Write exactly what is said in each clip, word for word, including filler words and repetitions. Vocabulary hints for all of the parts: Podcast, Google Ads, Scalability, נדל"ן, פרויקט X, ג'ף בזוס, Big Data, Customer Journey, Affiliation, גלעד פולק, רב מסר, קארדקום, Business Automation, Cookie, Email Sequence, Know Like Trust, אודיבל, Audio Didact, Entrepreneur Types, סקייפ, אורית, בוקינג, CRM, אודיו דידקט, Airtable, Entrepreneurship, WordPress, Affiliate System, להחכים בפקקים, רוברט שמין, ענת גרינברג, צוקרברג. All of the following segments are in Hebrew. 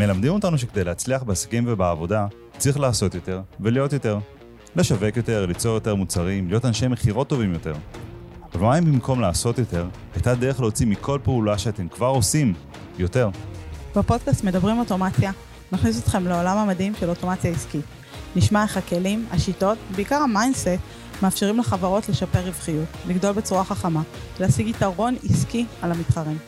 מלמדים אותנו שכדי להצליח בעסקים ובעבודה, צריך לעשות יותר ולהיות יותר. לשווק יותר, ליצור יותר מוצרים, להיות אנשי מחירות טובים יותר. אבל מה אם במקום לעשות יותר, הייתה דרך להוציא מכל פעולה שאתם כבר עושים יותר? בפודקאסט מדברים אוטומציה. נכניס אתכם לעולם המדהים של אוטומציה עסקית. נשמע איך הכלים, השיטות, בעיקר המיינדסט, מאפשרים לחברות לשפר רווחיות, לגדול בצורה חכמה, להשיג יתרון עסקי על המתחרים.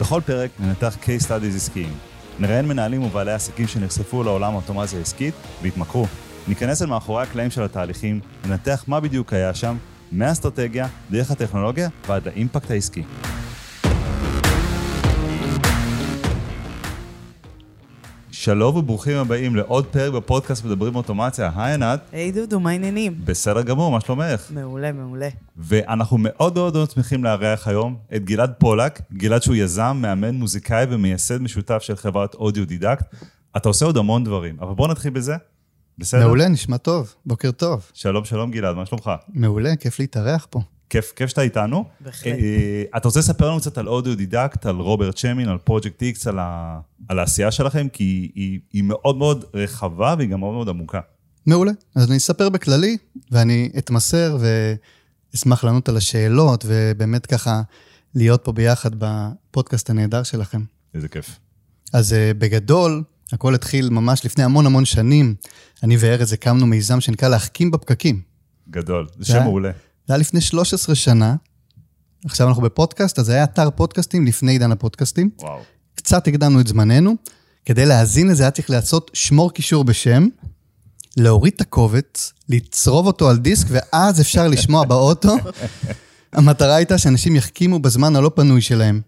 בכל פרק ננתח case studies עסקיים. נראיין מנהלים ובעלי עסקים שנחשפו לעולם האוטומציה העסקית והתמכרו. ניכנס אל מאחורי הקלעים של התהליכים, ננתח מה בדיוק היה שם, מהאסטרטגיה, דרך הטכנולוגיה ועד לאימפקט העסקי. שלום וברוכים הבאים לעוד פרק בפודקאסט מדברים אוטומציה. היי ענת. היי דודו, מה העניינים? בסדר גמור, מה שלומך? מעולה, מעולה. ואנחנו מאוד מאוד מאוד שמחים לארח היום את גלעד פולק, גלעד שהוא יזם, מאמן מוזיקאי ומייסד משותף של חברת אודיו דידקט. אתה עושה עוד המון דברים, אבל בואו נתחיל בזה. בסדר? מעולה, נשמע טוב, בוקר טוב. שלום, שלום גלעד, מה שלומך? מעולה, כיף להתארח פה. כיף, כיף שאתה איתנו. בהחלט. אתה רוצה לספר לנו קצת על אודיו דידקט, על רוברט שמין, על פרויקט איקס, על, ה... על העשייה שלכם, כי היא, היא מאוד מאוד רחבה והיא גם מאוד מאוד עמוקה. מעולה. אז אני אספר בכללי, ואני אתמסר ואשמח לענות על השאלות, ובאמת ככה להיות פה ביחד בפודקאסט הנהדר שלכם. איזה כיף. אז בגדול, הכל התחיל ממש לפני המון המון שנים, אני וארז הקמנו מיזם שנקרא להחכים בפקקים. גדול, זה שם מעולה. זה היה לפני שלוש עשרה שנה, עכשיו אנחנו בפודקאסט, אז היה אתר פודקאסטים לפני עידן הפודקאסטים. וואו. קצת הקדמנו את זמננו, כדי להאזין לזה היה צריך לעשות שמור קישור בשם, להוריד את הקובץ, לצרוב אותו על דיסק, ואז אפשר לשמוע באוטו. המטרה הייתה שאנשים יחכימו בזמן הלא פנוי שלהם.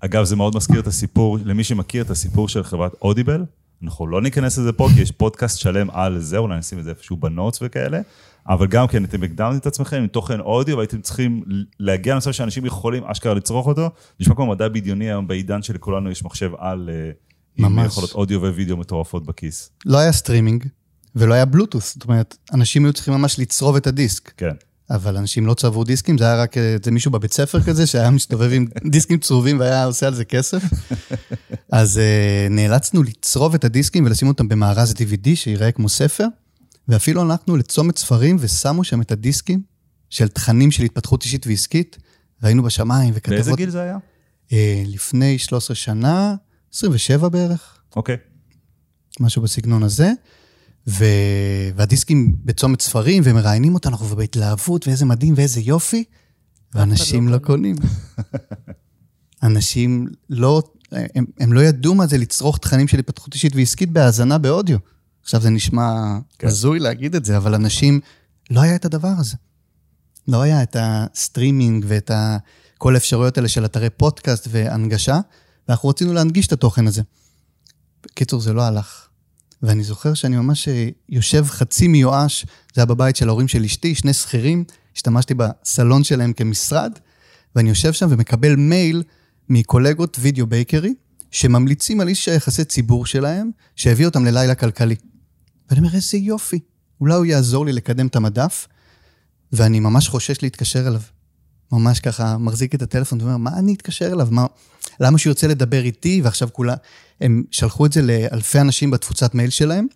אגב, זה מאוד מזכיר את הסיפור, למי שמכיר את הסיפור של חברת אודיבל, אנחנו לא ניכנס לזה פה, כי יש פודקאסט שלם על זה, אולי נשים את זה איפשהו בנוטס וכאלה, אבל גם כן, אתם הקדמתם את עצמכם עם תוכן אודיו, והייתם צריכים להגיע למצב שאנשים יכולים אשכרה לצרוך אותו, נשמע כמו מדע בדיוני היום בעידן שלכולנו יש מחשב על יכולות אודיו ווידאו מטורפות בכיס. לא היה סטרימינג, ולא היה בלוטוס, זאת אומרת, אנשים היו צריכים ממש לצרוב את הדיסק. כן. אבל אנשים לא צרבו דיסקים, זה היה רק זה מישהו בבית ספר כזה, שהיה מסתובב עם דיסקים צרובים, והיה עושה על זה כסף. אז נאלצנו לצרוב את הדיסקים, ולשים אותם במארז די וי די, שיראה כמו ספר, ואפילו הלכנו לצומת ספרים, ושמו שם את הדיסקים, של תכנים של התפתחות אישית ועסקית, ראינו בשמיים וכתבות. באיזה גיל זה היה? לפני שלוש עשרה שנה, עשרים ושבע בערך. אוקיי. משהו בסגנון הזה. והדיסקים בצומת ספרים, והם מראיינים אותנו, אנחנו בהתלהבות, ואיזה מדהים, ואיזה יופי, ואנשים לא קונים. אנשים לא, הם, הם לא ידעו מה זה לצרוך תכנים של התפתחות אישית ועסקית בהאזנה באודיו. עכשיו זה נשמע הזוי להגיד את זה, אבל אנשים, לא היה את הדבר הזה. לא היה את הסטרימינג, ואת ה, כל האפשרויות האלה של אתרי פודקאסט והנגשה, ואנחנו רצינו להנגיש את התוכן הזה. בקיצור, זה לא הלך. ואני זוכר שאני ממש יושב חצי מיואש, זה היה בבית של ההורים של אשתי, שני שכירים, השתמשתי בסלון שלהם כמשרד, ואני יושב שם ומקבל מייל מקולגות וידאו בייקרי, שממליצים על איש היחסי ציבור שלהם, שהביא אותם ללילה כלכלי. ואני אומר, איזה יופי, אולי הוא יעזור לי לקדם את המדף, ואני ממש חושש להתקשר אליו. ממש ככה מחזיק את הטלפון ואומר, מה אני אתקשר אליו? מה, למה שהוא יוצא לדבר איתי? ועכשיו כולה, הם שלחו את זה לאלפי אנשים בתפוצת מייל שלהם,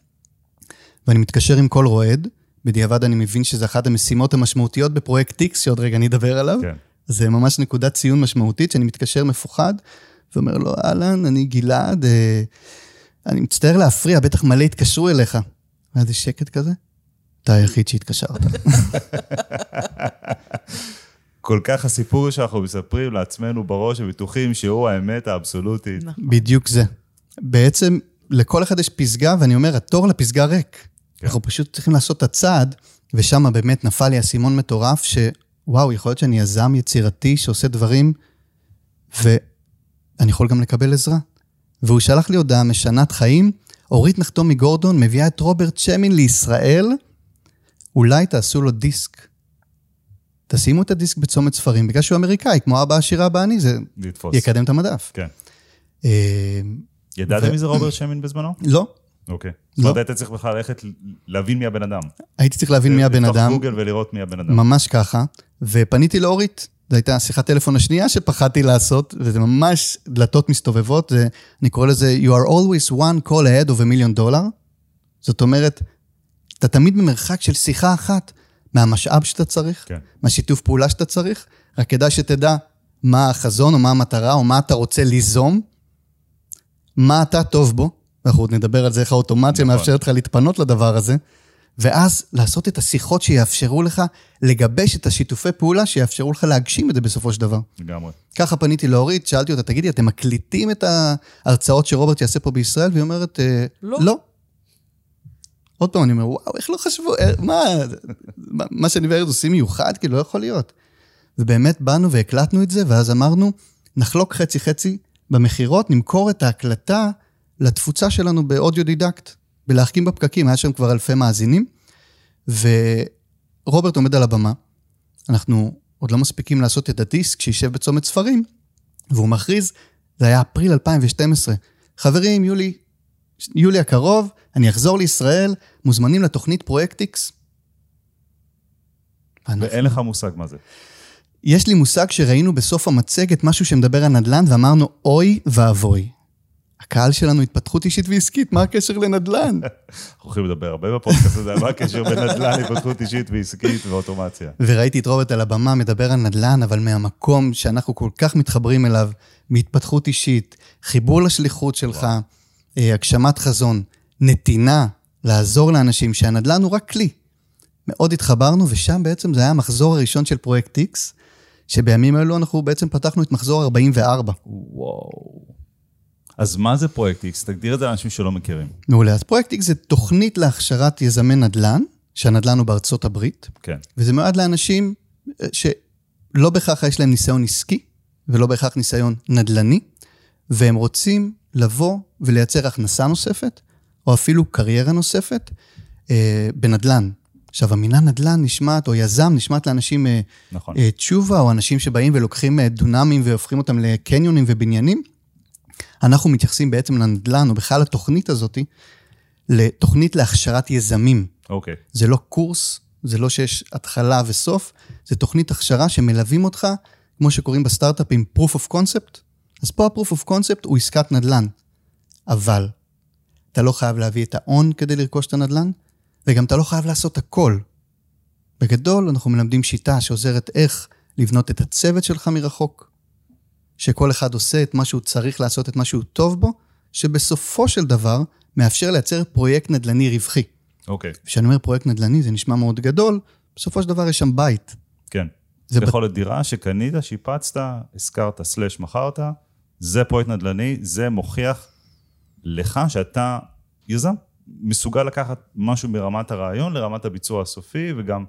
ואני מתקשר עם כל רועד, בדיעבד אני מבין שזה אחת המשימות המשמעותיות בפרויקט X, שעוד רגע אני אדבר עליו, כן. זה ממש נקודת ציון משמעותית, שאני מתקשר מפוחד, ואומר לו, אלן, אני גלעד, אה, אני מצטער להפריע, בטח מלא התקשרו אליך. ואז יש שקט כזה, אתה היחיד שהתקשרת. כל כך הסיפור שאנחנו מספרים לעצמנו בראש הביטוחים, שהוא האמת האבסולוטית. בדיוק זה. בעצם, לכל אחד יש פסגה, ואני אומר, התור לפסגה ריק. אנחנו פשוט צריכים לעשות את הצעד, ושם באמת נפל לי הסימון מטורף, שוואו, יכול להיות שאני יזם יצירתי, שעושה דברים, ואני יכול גם לקבל עזרה. והוא שלח לי הודעה משנת חיים, אורית נחתום מגורדון, מביאה את רוברט שמין לישראל, אולי תעשו לו דיסק. תשימו את הדיסק בצומת ספרים, בגלל שהוא אמריקאי, כמו אבא עשירה בעני, זה לתפוס. יקדם את המדף. כן. ידעת מי זה רוברט שמין בזמנו? לא. אוקיי. זאת אומרת, היית צריך בכלל ללכת להבין מי הבן אדם. הייתי צריך להבין מי הבן אדם. לפתוח גוגל ולראות מי הבן אדם. ממש ככה, ופניתי לאורית, זו הייתה שיחת טלפון השנייה שפחדתי לעשות, וזה ממש דלתות מסתובבות, זה, אני קורא לזה, you are always one call ahead of a million dollar, זאת אומרת, אתה תמיד במרחק של שיחה אחת, מהמשאב שאתה צריך, כן. מהשיתוף פעולה שאתה צריך, רק כדאי שתדע מה החזון או מה המטרה, או מה אתה רוצה ליזום, מה אתה טוב בו, ואנחנו עוד נדבר על זה, איך האוטומציה נכון. מאפשרת לך להתפנות לדבר הזה, ואז לעשות את השיחות שיאפשרו לך לגבש את השיתופי פעולה, שיאפשרו לך להגשים את זה בסופו של דבר. לגמרי. ככה פניתי לאורית, שאלתי אותה, תגידי, אתם מקליטים את ההרצאות שרוברט יעשה פה בישראל? והיא אומרת, לא. לא. עוד פעם אני אומר, וואו, איך לא חשבו, מה, מה שאני ואורית עושים מיוחד, כי לא יכול להיות. ובאמת באנו והקלטנו את זה, ואז אמרנו, נחלוק חצי-חצי במחירות, נמכור את ההקלטה לתפוצה שלנו באודיו דידקט. בלהחכים בפקקים, היה שם כבר אלפי מאזינים, ורוברט עומד על הבמה, אנחנו עוד לא מספיקים לעשות את הדיסק, שישב בצומת ספרים, והוא מכריז, זה היה אפריל אלפיים ושתים עשרה, חברים, יולי, יולי הקרוב, אני אחזור לישראל, מוזמנים לתוכנית פרויקט איקס. ואין לך מושג מה זה. יש לי מושג שראינו בסוף המצגת, משהו שמדבר על נדל"ן, ואמרנו, אוי ואבוי. הקהל שלנו התפתחות אישית ועסקית, מה הקשר לנדל"ן? אנחנו הולכים לדבר הרבה בפודקאסט הזה, מה הקשר בנדל"ן, התפתחות אישית ועסקית ואוטומציה. וראיתי את רוברט על הבמה, מדבר על נדל"ן, אבל מהמקום שאנחנו כל כך מתחברים אליו, מהתפתחות אישית, חיבור לשליחות שלך, הגשמת חזון, נתינה, לעזור לאנשים, שהנדל"ן הוא רק כלי. מאוד התחברנו, ושם בעצם זה היה המחזור הראשון של פרויקט X, שבימים אלו אנחנו בעצם פתחנו את מחזור ארבעים וארבע. וואו. אז מה זה פרויקט X? תגדיר את זה לאנשים שלא מכירים. מעולה, אז פרויקט X זה תוכנית להכשרת יזמי נדל"ן, שהנדל"ן הוא בארצות הברית, כן. וזה מיועד לאנשים שלא בהכרח יש להם ניסיון עסקי, ולא בהכרח ניסיון נדל"ני, והם רוצים לבוא ולייצר הכנסה נוספת, או אפילו קריירה נוספת, אה, בנדל"ן. עכשיו, המילה נדל"ן נשמעת, או יזם נשמעת לאנשים נכון. אה, תשובה, או אנשים שבאים ולוקחים דונמים, והופכים אותם לקניונים ובניינים, אנחנו מתייחסים בעצם לנדל"ן, או בכלל התוכנית הזאת, לתוכנית להכשרת יזמים. אוקיי. זה לא קורס, זה לא שיש התחלה וסוף, זה תוכנית הכשרה שמלווים אותך, כמו שקוראים בסטארט-אפים, Proof of Concept. אז פה ה-Proof of Concept הוא עסקת נדל"ן. אבל, אתה לא חייב להביא את ההון כדי לרכוש את הנדל"ן, וגם אתה לא חייב לעשות הכל. בגדול, אנחנו מלמדים שיטה שעוזרת איך לבנות את הצוות שלך מרחוק, שכל אחד עושה את מה שהוא צריך לעשות, את מה שהוא טוב בו, שבסופו של דבר מאפשר לייצר פרויקט נדל"ני רווחי. אוקיי. כשאני אומר פרויקט נדל"ני, זה נשמע מאוד גדול, בסופו של דבר יש שם בית. כן. זה בכל הדירה שקנית, שיפצת, הזכרת, סלש, מכרת, זה פרויקט נדל"ני, זה מוכיח לך שאתה יזם, מסוגל לקחת משהו ברמת הרעיון, לרמת הביצוע הסופי, וגם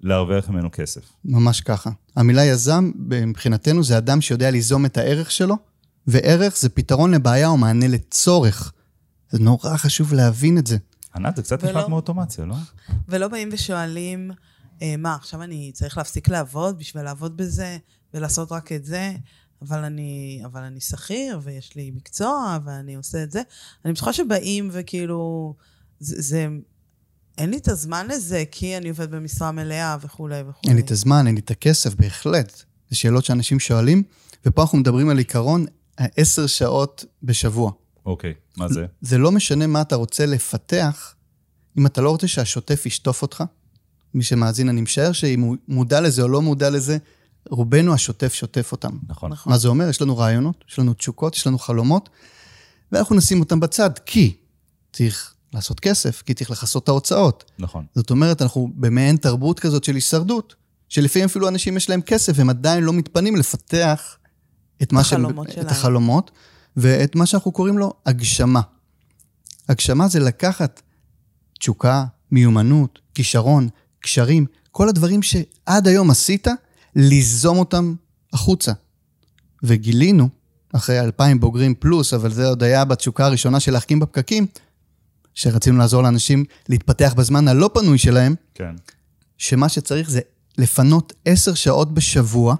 להרוויח ממנו כסף. ממש ככה. המילה יזם, מבחינתנו, זה אדם שיודע ליזום את הערך שלו, וערך זה פתרון לבעיה או מענה לצורך. זה נורא חשוב להבין את זה. ענת, זה קצת נפלט מאוטומציה, לא? ולא באים ושואלים, מה, עכשיו אני צריך להפסיק לעבוד בשביל לעבוד בזה, ולעשות רק את זה, אבל אני, אבל אני שכיר, ויש לי מקצוע, ואני עושה את זה. אני בטוחה שבאים וכאילו, זה... זה אין לי את הזמן לזה, כי אני עובד במשרה מלאה וכו' וכו'. אין לי את הזמן, אין לי את הכסף, בהחלט. זה שאלות שאנשים שואלים, ופה אנחנו מדברים על עיקרון, עשר שעות בשבוע. אוקיי, מה זה? זה לא משנה מה אתה רוצה לפתח, אם אתה לא רוצה שהשוטף ישטוף אותך, מי שמאזין, אני משער שאם הוא מודע לזה או לא מודע לזה, רובנו השוטף שוטף אותם. נכון. מה זה אומר? יש לנו רעיונות, יש לנו תשוקות, יש לנו חלומות, ואנחנו נשים אותם בצד, כי צריך... לעשות כסף, כי צריך לחסות את ההוצאות. נכון. זאת אומרת, אנחנו במעין תרבות כזאת של הישרדות, שלפעמים אפילו אנשים יש להם כסף, והם עדיין לא מתפנים לפתח את, מה שהם, את החלומות, ואת מה שאנחנו קוראים לו הגשמה. הגשמה זה לקחת תשוקה, מיומנות, כישרון, קשרים, כל הדברים שעד היום עשית, ליזום אותם החוצה. וגילינו, אחרי אלפיים בוגרים פלוס, אבל זה עוד היה בתשוקה הראשונה של להחכים בפקקים, שרצינו לעזור לאנשים להתפתח בזמן הלא פנוי שלהם, כן. שמה שצריך זה לפנות עשר שעות בשבוע,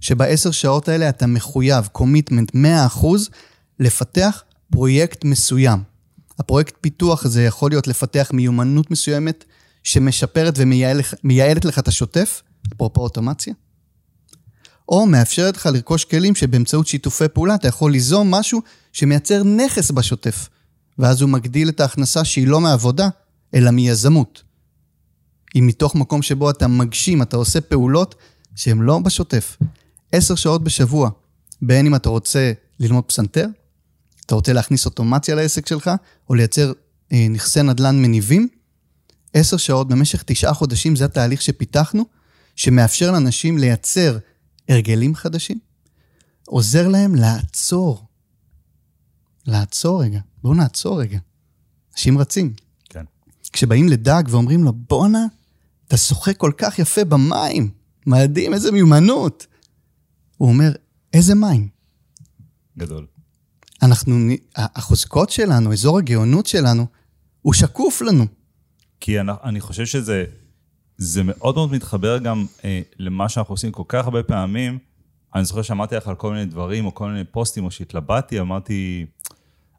שבעשר שעות האלה אתה מחויב, קומיטמנט מאה אחוז, לפתח פרויקט מסוים. הפרויקט פיתוח הזה יכול להיות לפתח מיומנות מסוימת, שמשפרת ומייעלת לך את השוטף, אפרופו אוטומציה, או מאפשרת לך לרכוש כלים שבאמצעות שיתופי פעולה אתה יכול ליזום משהו שמייצר נכס בשוטף, ואז הוא מגדיל את ההכנסה שהיא לא מעבודה, אלא מיזמות. היא מתוך מקום שבו אתה מגשים, אתה עושה פעולות שהן לא בשוטף. עשר שעות בשבוע, בין אם אתה רוצה ללמוד פסנתר, אתה רוצה להכניס אוטומציה לעסק שלך, או לייצר אה, נכסי נדלן מניבים, עשר שעות במשך תשעה חודשים, זה התהליך שפיתחנו, שמאפשר לאנשים לייצר הרגלים חדשים, עוזר להם לעצור. לעצור רגע, בואו נעצור רגע. אנשים רצים. כן. כשבאים לדג ואומרים לו, בונה, אתה שוחה כל כך יפה במים, מדהים, איזה מיומנות. הוא אומר, איזה מים? גדול. אנחנו, החוזקות שלנו, אזור הגאונות שלנו, הוא שקוף לנו. כי אני, אני חושב שזה, זה מאוד מאוד מתחבר גם אה, למה שאנחנו עושים כל כך הרבה פעמים. אני זוכר שאמרתי לך על כל מיני דברים, או כל מיני פוסטים, או שהתלבטתי, אמרתי,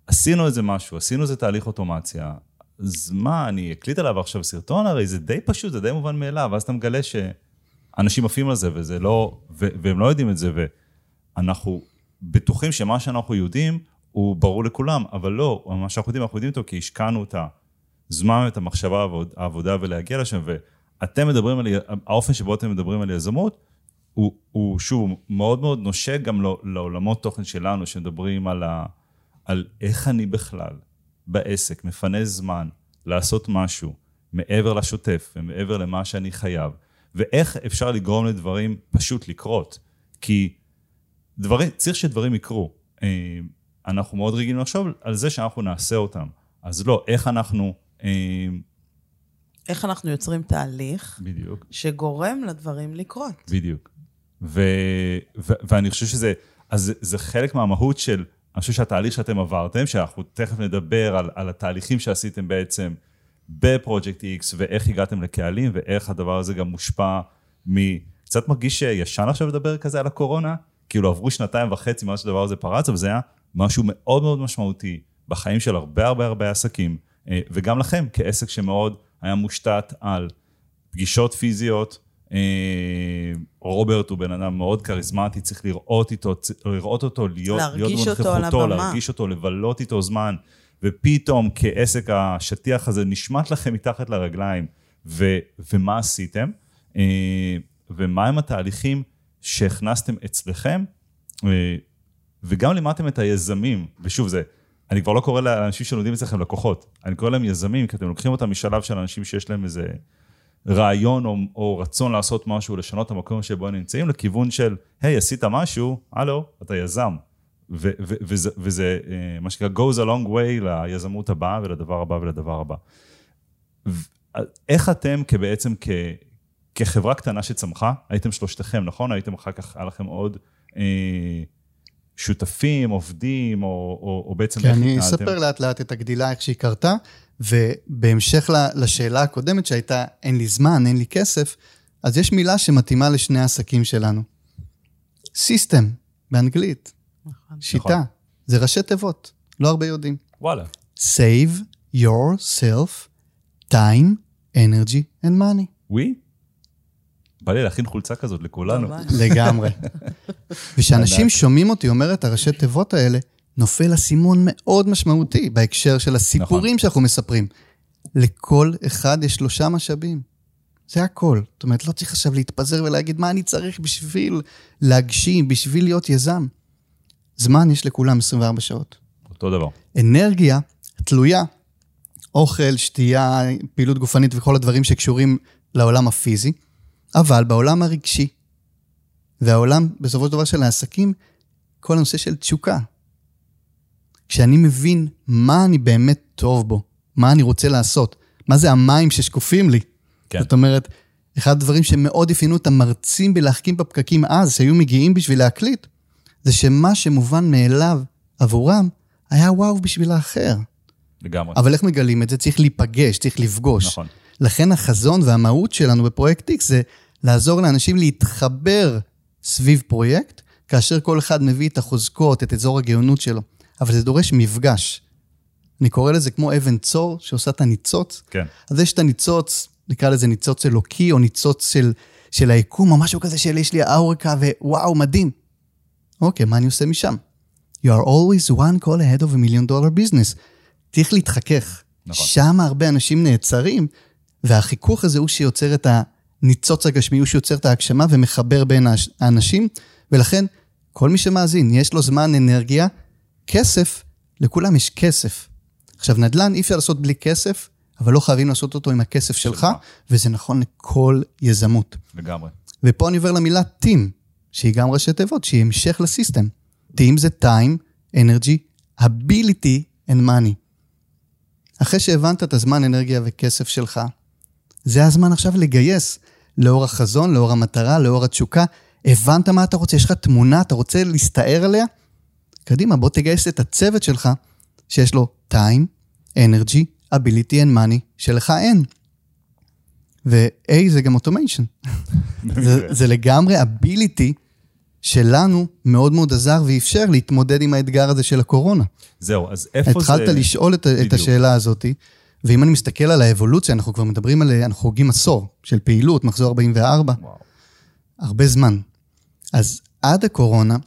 עשינו איזה משהו, עשינו איזה תהליך אוטומציה, אז מה, אני אקליט עליו עכשיו סרטון, הרי זה די פשוט, זה די מובן מאליו, ואז אתה מגלה שאנשים עפים על זה, וזה לא, ו- והם לא יודעים את זה, ואנחנו בטוחים שמה שאנחנו יודעים, הוא ברור לכולם, אבל לא, מה שאנחנו יודעים, אנחנו יודעים אותו, כי השקענו את הזמן, את המחשבה, העבודה, ולהגיע לשם, ואתם מדברים על, האופן שבו אתם מדברים על יזמות, הוא, הוא שוב מאוד מאוד נושא גם לעולמות תוכן שלנו, שמדברים על, ה, על איך אני בכלל בעסק מפנה זמן לעשות משהו מעבר לשוטף ומעבר למה שאני חייב, ואיך אפשר לגרום לדברים פשוט לקרות, כי דברים, צריך שדברים יקרו. אנחנו מאוד רגילים לחשוב על זה שאנחנו נעשה אותם, אז לא, איך אנחנו... איך אנחנו יוצרים תהליך בדיוק. שגורם לדברים לקרות. בדיוק. ו, ו, ואני חושב שזה, אז זה חלק מהמהות של, אני חושב שהתהליך שאתם עברתם, שאנחנו תכף נדבר על, על התהליכים שעשיתם בעצם בפרויקט X, ואיך הגעתם לקהלים, ואיך הדבר הזה גם מושפע מ... קצת מרגיש שישן עכשיו לדבר כזה על הקורונה, כאילו עברו שנתיים וחצי מאז שהדבר הזה פרץ, אבל זה היה משהו מאוד מאוד משמעותי, בחיים של הרבה הרבה הרבה עסקים, וגם לכם כעסק שמאוד היה מושתת על פגישות פיזיות, רוברט הוא בן אדם מאוד קריזמטי, צריך לראות איתו, לראות אותו, להיות בנוכחותו, להרגיש אותו, לבלות איתו זמן, ופתאום כעסק השטיח הזה נשמט לכם מתחת לרגליים, ומה עשיתם, ומה הם התהליכים שהכנסתם אצלכם, וגם לימדתם את היזמים, ושוב זה, אני כבר לא קורא לאנשים שלומדים אצלכם לקוחות, אני קורא להם יזמים, כי אתם לוקחים אותם משלב של אנשים שיש להם איזה רעיון או, או רצון לעשות משהו, לשנות את המקום שבו הם נמצאים, לכיוון של, היי, עשית משהו, הלו, אתה יזם. ו- ו- וזה, וזה מה שנקרא, goes a long way ליזמות הבאה ולדבר הבא ולדבר הבא. ו- איך אתם בעצם כ- כחברה קטנה שצמחה, הייתם שלושתכם, נכון? הייתם אחר כך, היה לכם עוד... אה, שותפים, עובדים, או, או, או בעצם... כן, אני אספר לאט לאט את הגדילה, איך שהיא קרתה, ובהמשך לשאלה הקודמת שהייתה, אין לי זמן, אין לי כסף, אז יש מילה שמתאימה לשני העסקים שלנו. סיסטם, באנגלית. שיטה. זה ראשי תיבות, לא הרבה יודעים. וואלה. Save yourself time, energy and money. ווי? בא לי להכין חולצה כזאת לכולנו. לגמרי. ושאנשים שומעים אותי, אומרת, הראשי תיבות האלה, נופל הסימון מאוד משמעותי, בהקשר של הסיפורים שאנחנו מספרים. לכל אחד יש שלושה משאבים. זה הכל. זאת אומרת, לא צריך עכשיו להתפזר ולהגיד, מה אני צריך בשביל להגשים, בשביל להיות יזם. זמן יש לכולם עשרים וארבע שעות. אותו דבר. אנרגיה תלויה. אוכל, שתייה, פעילות גופנית וכל הדברים שקשורים לעולם הפיזי. אבל בעולם הרגשי, והעולם, בסופו של דבר של העסקים, כל הנושא של תשוקה. כשאני מבין מה אני באמת טוב בו, מה אני רוצה לעשות, מה זה המים ששקופים לי. כן. זאת אומרת, אחד הדברים שמאוד יפיינו את המרצים בלהחכים בפקקים אז, שהיו מגיעים בשביל להקליט, זה שמה שמובן מאליו עבורם, היה וואו בשביל האחר. לגמרי. אבל איך מגלים את זה? צריך להיפגש, צריך לפגוש. נכון. לכן החזון והמהות שלנו בפרויקט X זה לעזור לאנשים להתחבר סביב פרויקט, כאשר כל אחד מביא את החוזקות, את אזור הגאונות שלו. אבל זה דורש מפגש. אני קורא לזה כמו אבן צור שעושה את הניצוץ. כן. אז יש את הניצוץ, נקרא לזה ניצוץ אלוקי, או ניצוץ של של היקום, או משהו כזה של יש לי אוריקה ווואו, מדהים. אוקיי, מה אני עושה משם? You are always one call ahead of a million dollar business. צריך להתחכך. נכון. שם הרבה אנשים נעצרים, והחיכוך הזה הוא שיוצר את הניצוץ הגשמי, הוא שיוצר את ההגשמה ומחבר בין האנשים, ולכן כל מי שמאזין, יש לו זמן, אנרגיה, כסף, לכולם יש כסף. עכשיו, נדל"ן אי אפשר לעשות בלי כסף, אבל לא חייבים לעשות אותו עם הכסף שלך, וזה נכון לכל יזמות. לגמרי. ופה אני עובר למילה טים, שהיא גם ראשי תיבות, שהיא המשך לסיסטם. טים זה time, energy, ability and money. אחרי שהבנת את הזמן, אנרגיה וכסף שלך, זה הזמן עכשיו לגייס, לאור החזון, לאור המטרה, לאור התשוקה, הבנת מה אתה רוצה, יש לך תמונה, אתה רוצה להסתער עליה? קדימה, בוא תגייס את הצוות שלך, שיש לו time, energy, ability and money, שלך אין. ו-A זה גם automation. זה, זה לגמרי ability שלנו מאוד מאוד עזר ואפשר להתמודד עם האתגר הזה של הקורונה. זהו, אז איפה זה... התחלת לשאול את, את השאלה הזאת, ואם אני מסתכל על האבולוציה, אנחנו כבר מדברים על, אנחנו חוגגים עשור של פעילות, מחזור ארבעים וארבע. וואו. הרבה זמן. אז עד הקורונה,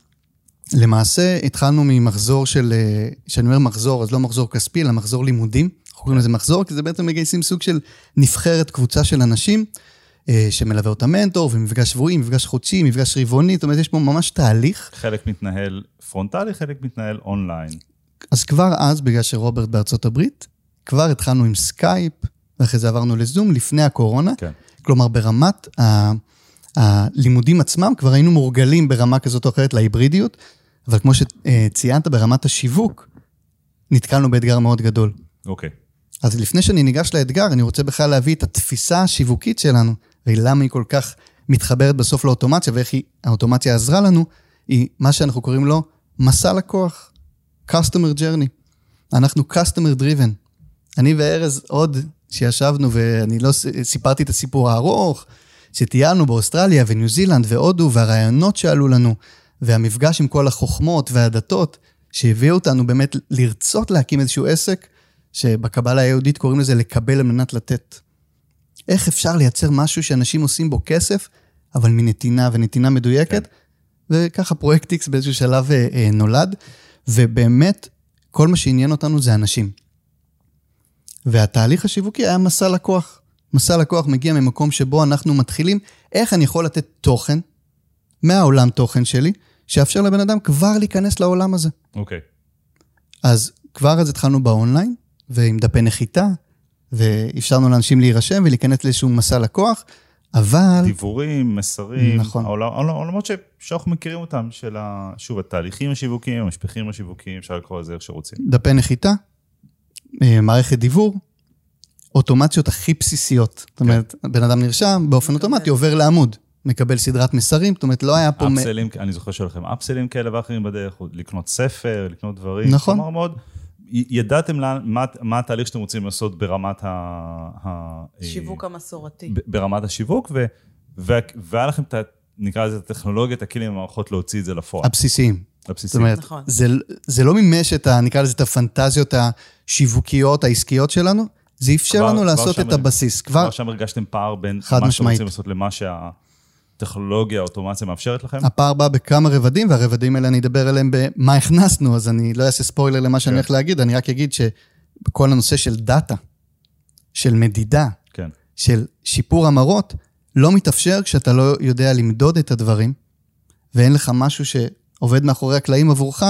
למעשה התחלנו ממחזור של, שאני אומר מחזור, אז לא מחזור כספי, אלא מחזור לימודים. אנחנו קוראים לזה מחזור, כי זה בעצם מגייסים סוג של נבחרת קבוצה של אנשים, שמלווה אותה מנטור, ומפגש שבועי, מפגש חודשי, מפגש רבעוני, זאת אומרת, יש פה ממש תהליך. חלק מתנהל פרונטלי, חלק מתנהל אונליין. אז כבר אז, בגלל שרוברט בארצות הברית, כבר התחלנו עם סקייפ, ואחרי זה עברנו לזום, לפני הקורונה. כן. כלומר, ברמת ה... הלימודים עצמם, כבר היינו מורגלים ברמה כזאת או אחרת להיברידיות, אבל כמו שציינת ברמת השיווק, נתקלנו באתגר מאוד גדול. אוקיי. אז לפני שאני ניגש לאתגר, אני רוצה בכלל להביא את התפיסה השיווקית שלנו, ולמה היא כל כך מתחברת בסוף לאוטומציה, ואיך היא, האוטומציה עזרה לנו, היא מה שאנחנו קוראים לו מסע לקוח, Customer Journey. אנחנו Customer Driven. אני וארז עוד שישבנו, ואני לא סיפרתי את הסיפור הארוך, שטיינו באוסטרליה וניו זילנד והודו, והרעיונות שעלו לנו, והמפגש עם כל החוכמות והדתות, שהביאו אותנו באמת לרצות להקים איזשהו עסק, שבקבלה היהודית קוראים לזה לקבל על מנת לתת. איך אפשר לייצר משהו שאנשים עושים בו כסף, אבל מנתינה ונתינה מדויקת, כן. וככה פרויקט X באיזשהו שלב נולד, ובאמת כל מה שעניין אותנו זה אנשים. והתהליך השיווקי היה מסע לקוח. מסע לקוח מגיע ממקום שבו אנחנו מתחילים, איך אני יכול לתת תוכן, מהעולם תוכן שלי, שאפשר לבן אדם כבר להיכנס לעולם הזה. אוקיי. Okay. אז כבר אז התחלנו באונליין, ועם דפי נחיתה, ואפשרנו לאנשים להירשם, ולהיכנס לאיזשהו מסע לקוח, אבל... דיבורים, מסרים, נכון. העולם, העולמות ש... שאנחנו מכירים אותם, של ה... שוב, התהליכים השיווקיים, המשפחים השיווקיים, אפשר לקרוא את זה איך שרוצים. דפי נחיתה, מערכת דיבור, אוטומציות הכי בסיסיות. זאת אומרת, בן אדם נרשם, באופן אוטומטי עובר לעמוד, מקבל סדרת מסרים, זאת אומרת, לא היה פה... אפסלים, אני זוכר שלכם, אפסלים כאלה ואחרים בדרך, לקנות ספר, לקנות דברים. נכון. כלומר מאוד, ידעתם מה התהליך שאתם רוצים לעשות ברמת ה... שיווק המסורתי. ברמת השיווק, והיה לכם, נקרא לזה, הטכנולוגיה, הכלים המערכות להוציא את זה לפועל. הבסיסיים. זאת אומרת, נכון. זה, זה לא ממש את, נקרא לזה, את הפנטזיות השיווקיות, העסקיות שלנו, זה אפשר לנו לעשות את הבסיס. כבר שם הרגשתם פער בין מה שאתם רוצים לעשות למה שהטכנולוגיה, האוטומציה מאפשרת לכם? הפער בא בכמה רבדים, והרבדים האלה אני אדבר עליהם במה הכנסנו, אז אני לא אעשה ספוילר למה שאני הולך להגיד, אני רק אגיד שבכל הנושא של דאטה, של מדידה, של שיפור המרות, לא מתאפשר כשאתה לא יודע למדוד את הדברים, ואין לך משהו שעובד מאחורי הקלעים עבורך,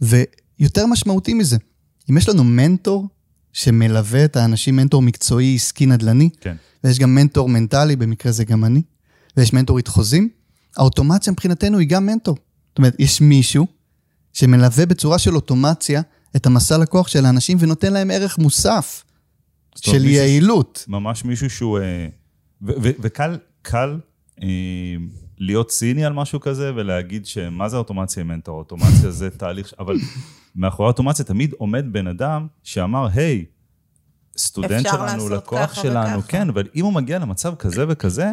ויותר משמעותי מזה. אם יש לנו מנטור, שמלווה את האנשים, מנטור מקצועי, עסקי, נדלני, כן. ויש גם מנטור מנטלי, במקרה זה גם אני, ויש מנטורית חוזים, האוטומציה מבחינתנו היא גם מנטור. זאת אומרת, יש מישהו שמלווה בצורה של אוטומציה את המסע לקוח של האנשים, ונותן להם ערך מוסף של מישהו, יעילות. ממש מישהו שהוא, ו- ו- וקל קל, אה, להיות סיני על משהו כזה, ולהגיד שמה זה האוטומציה מנטור? האוטומציה זה תהליך, אבל... מאחורי האוטומציה תמיד עומד בן אדם שאמר, היי, סטודנט שלנו, לקוח שלנו, כן, אבל אם הוא מגיע למצב כזה וכזה,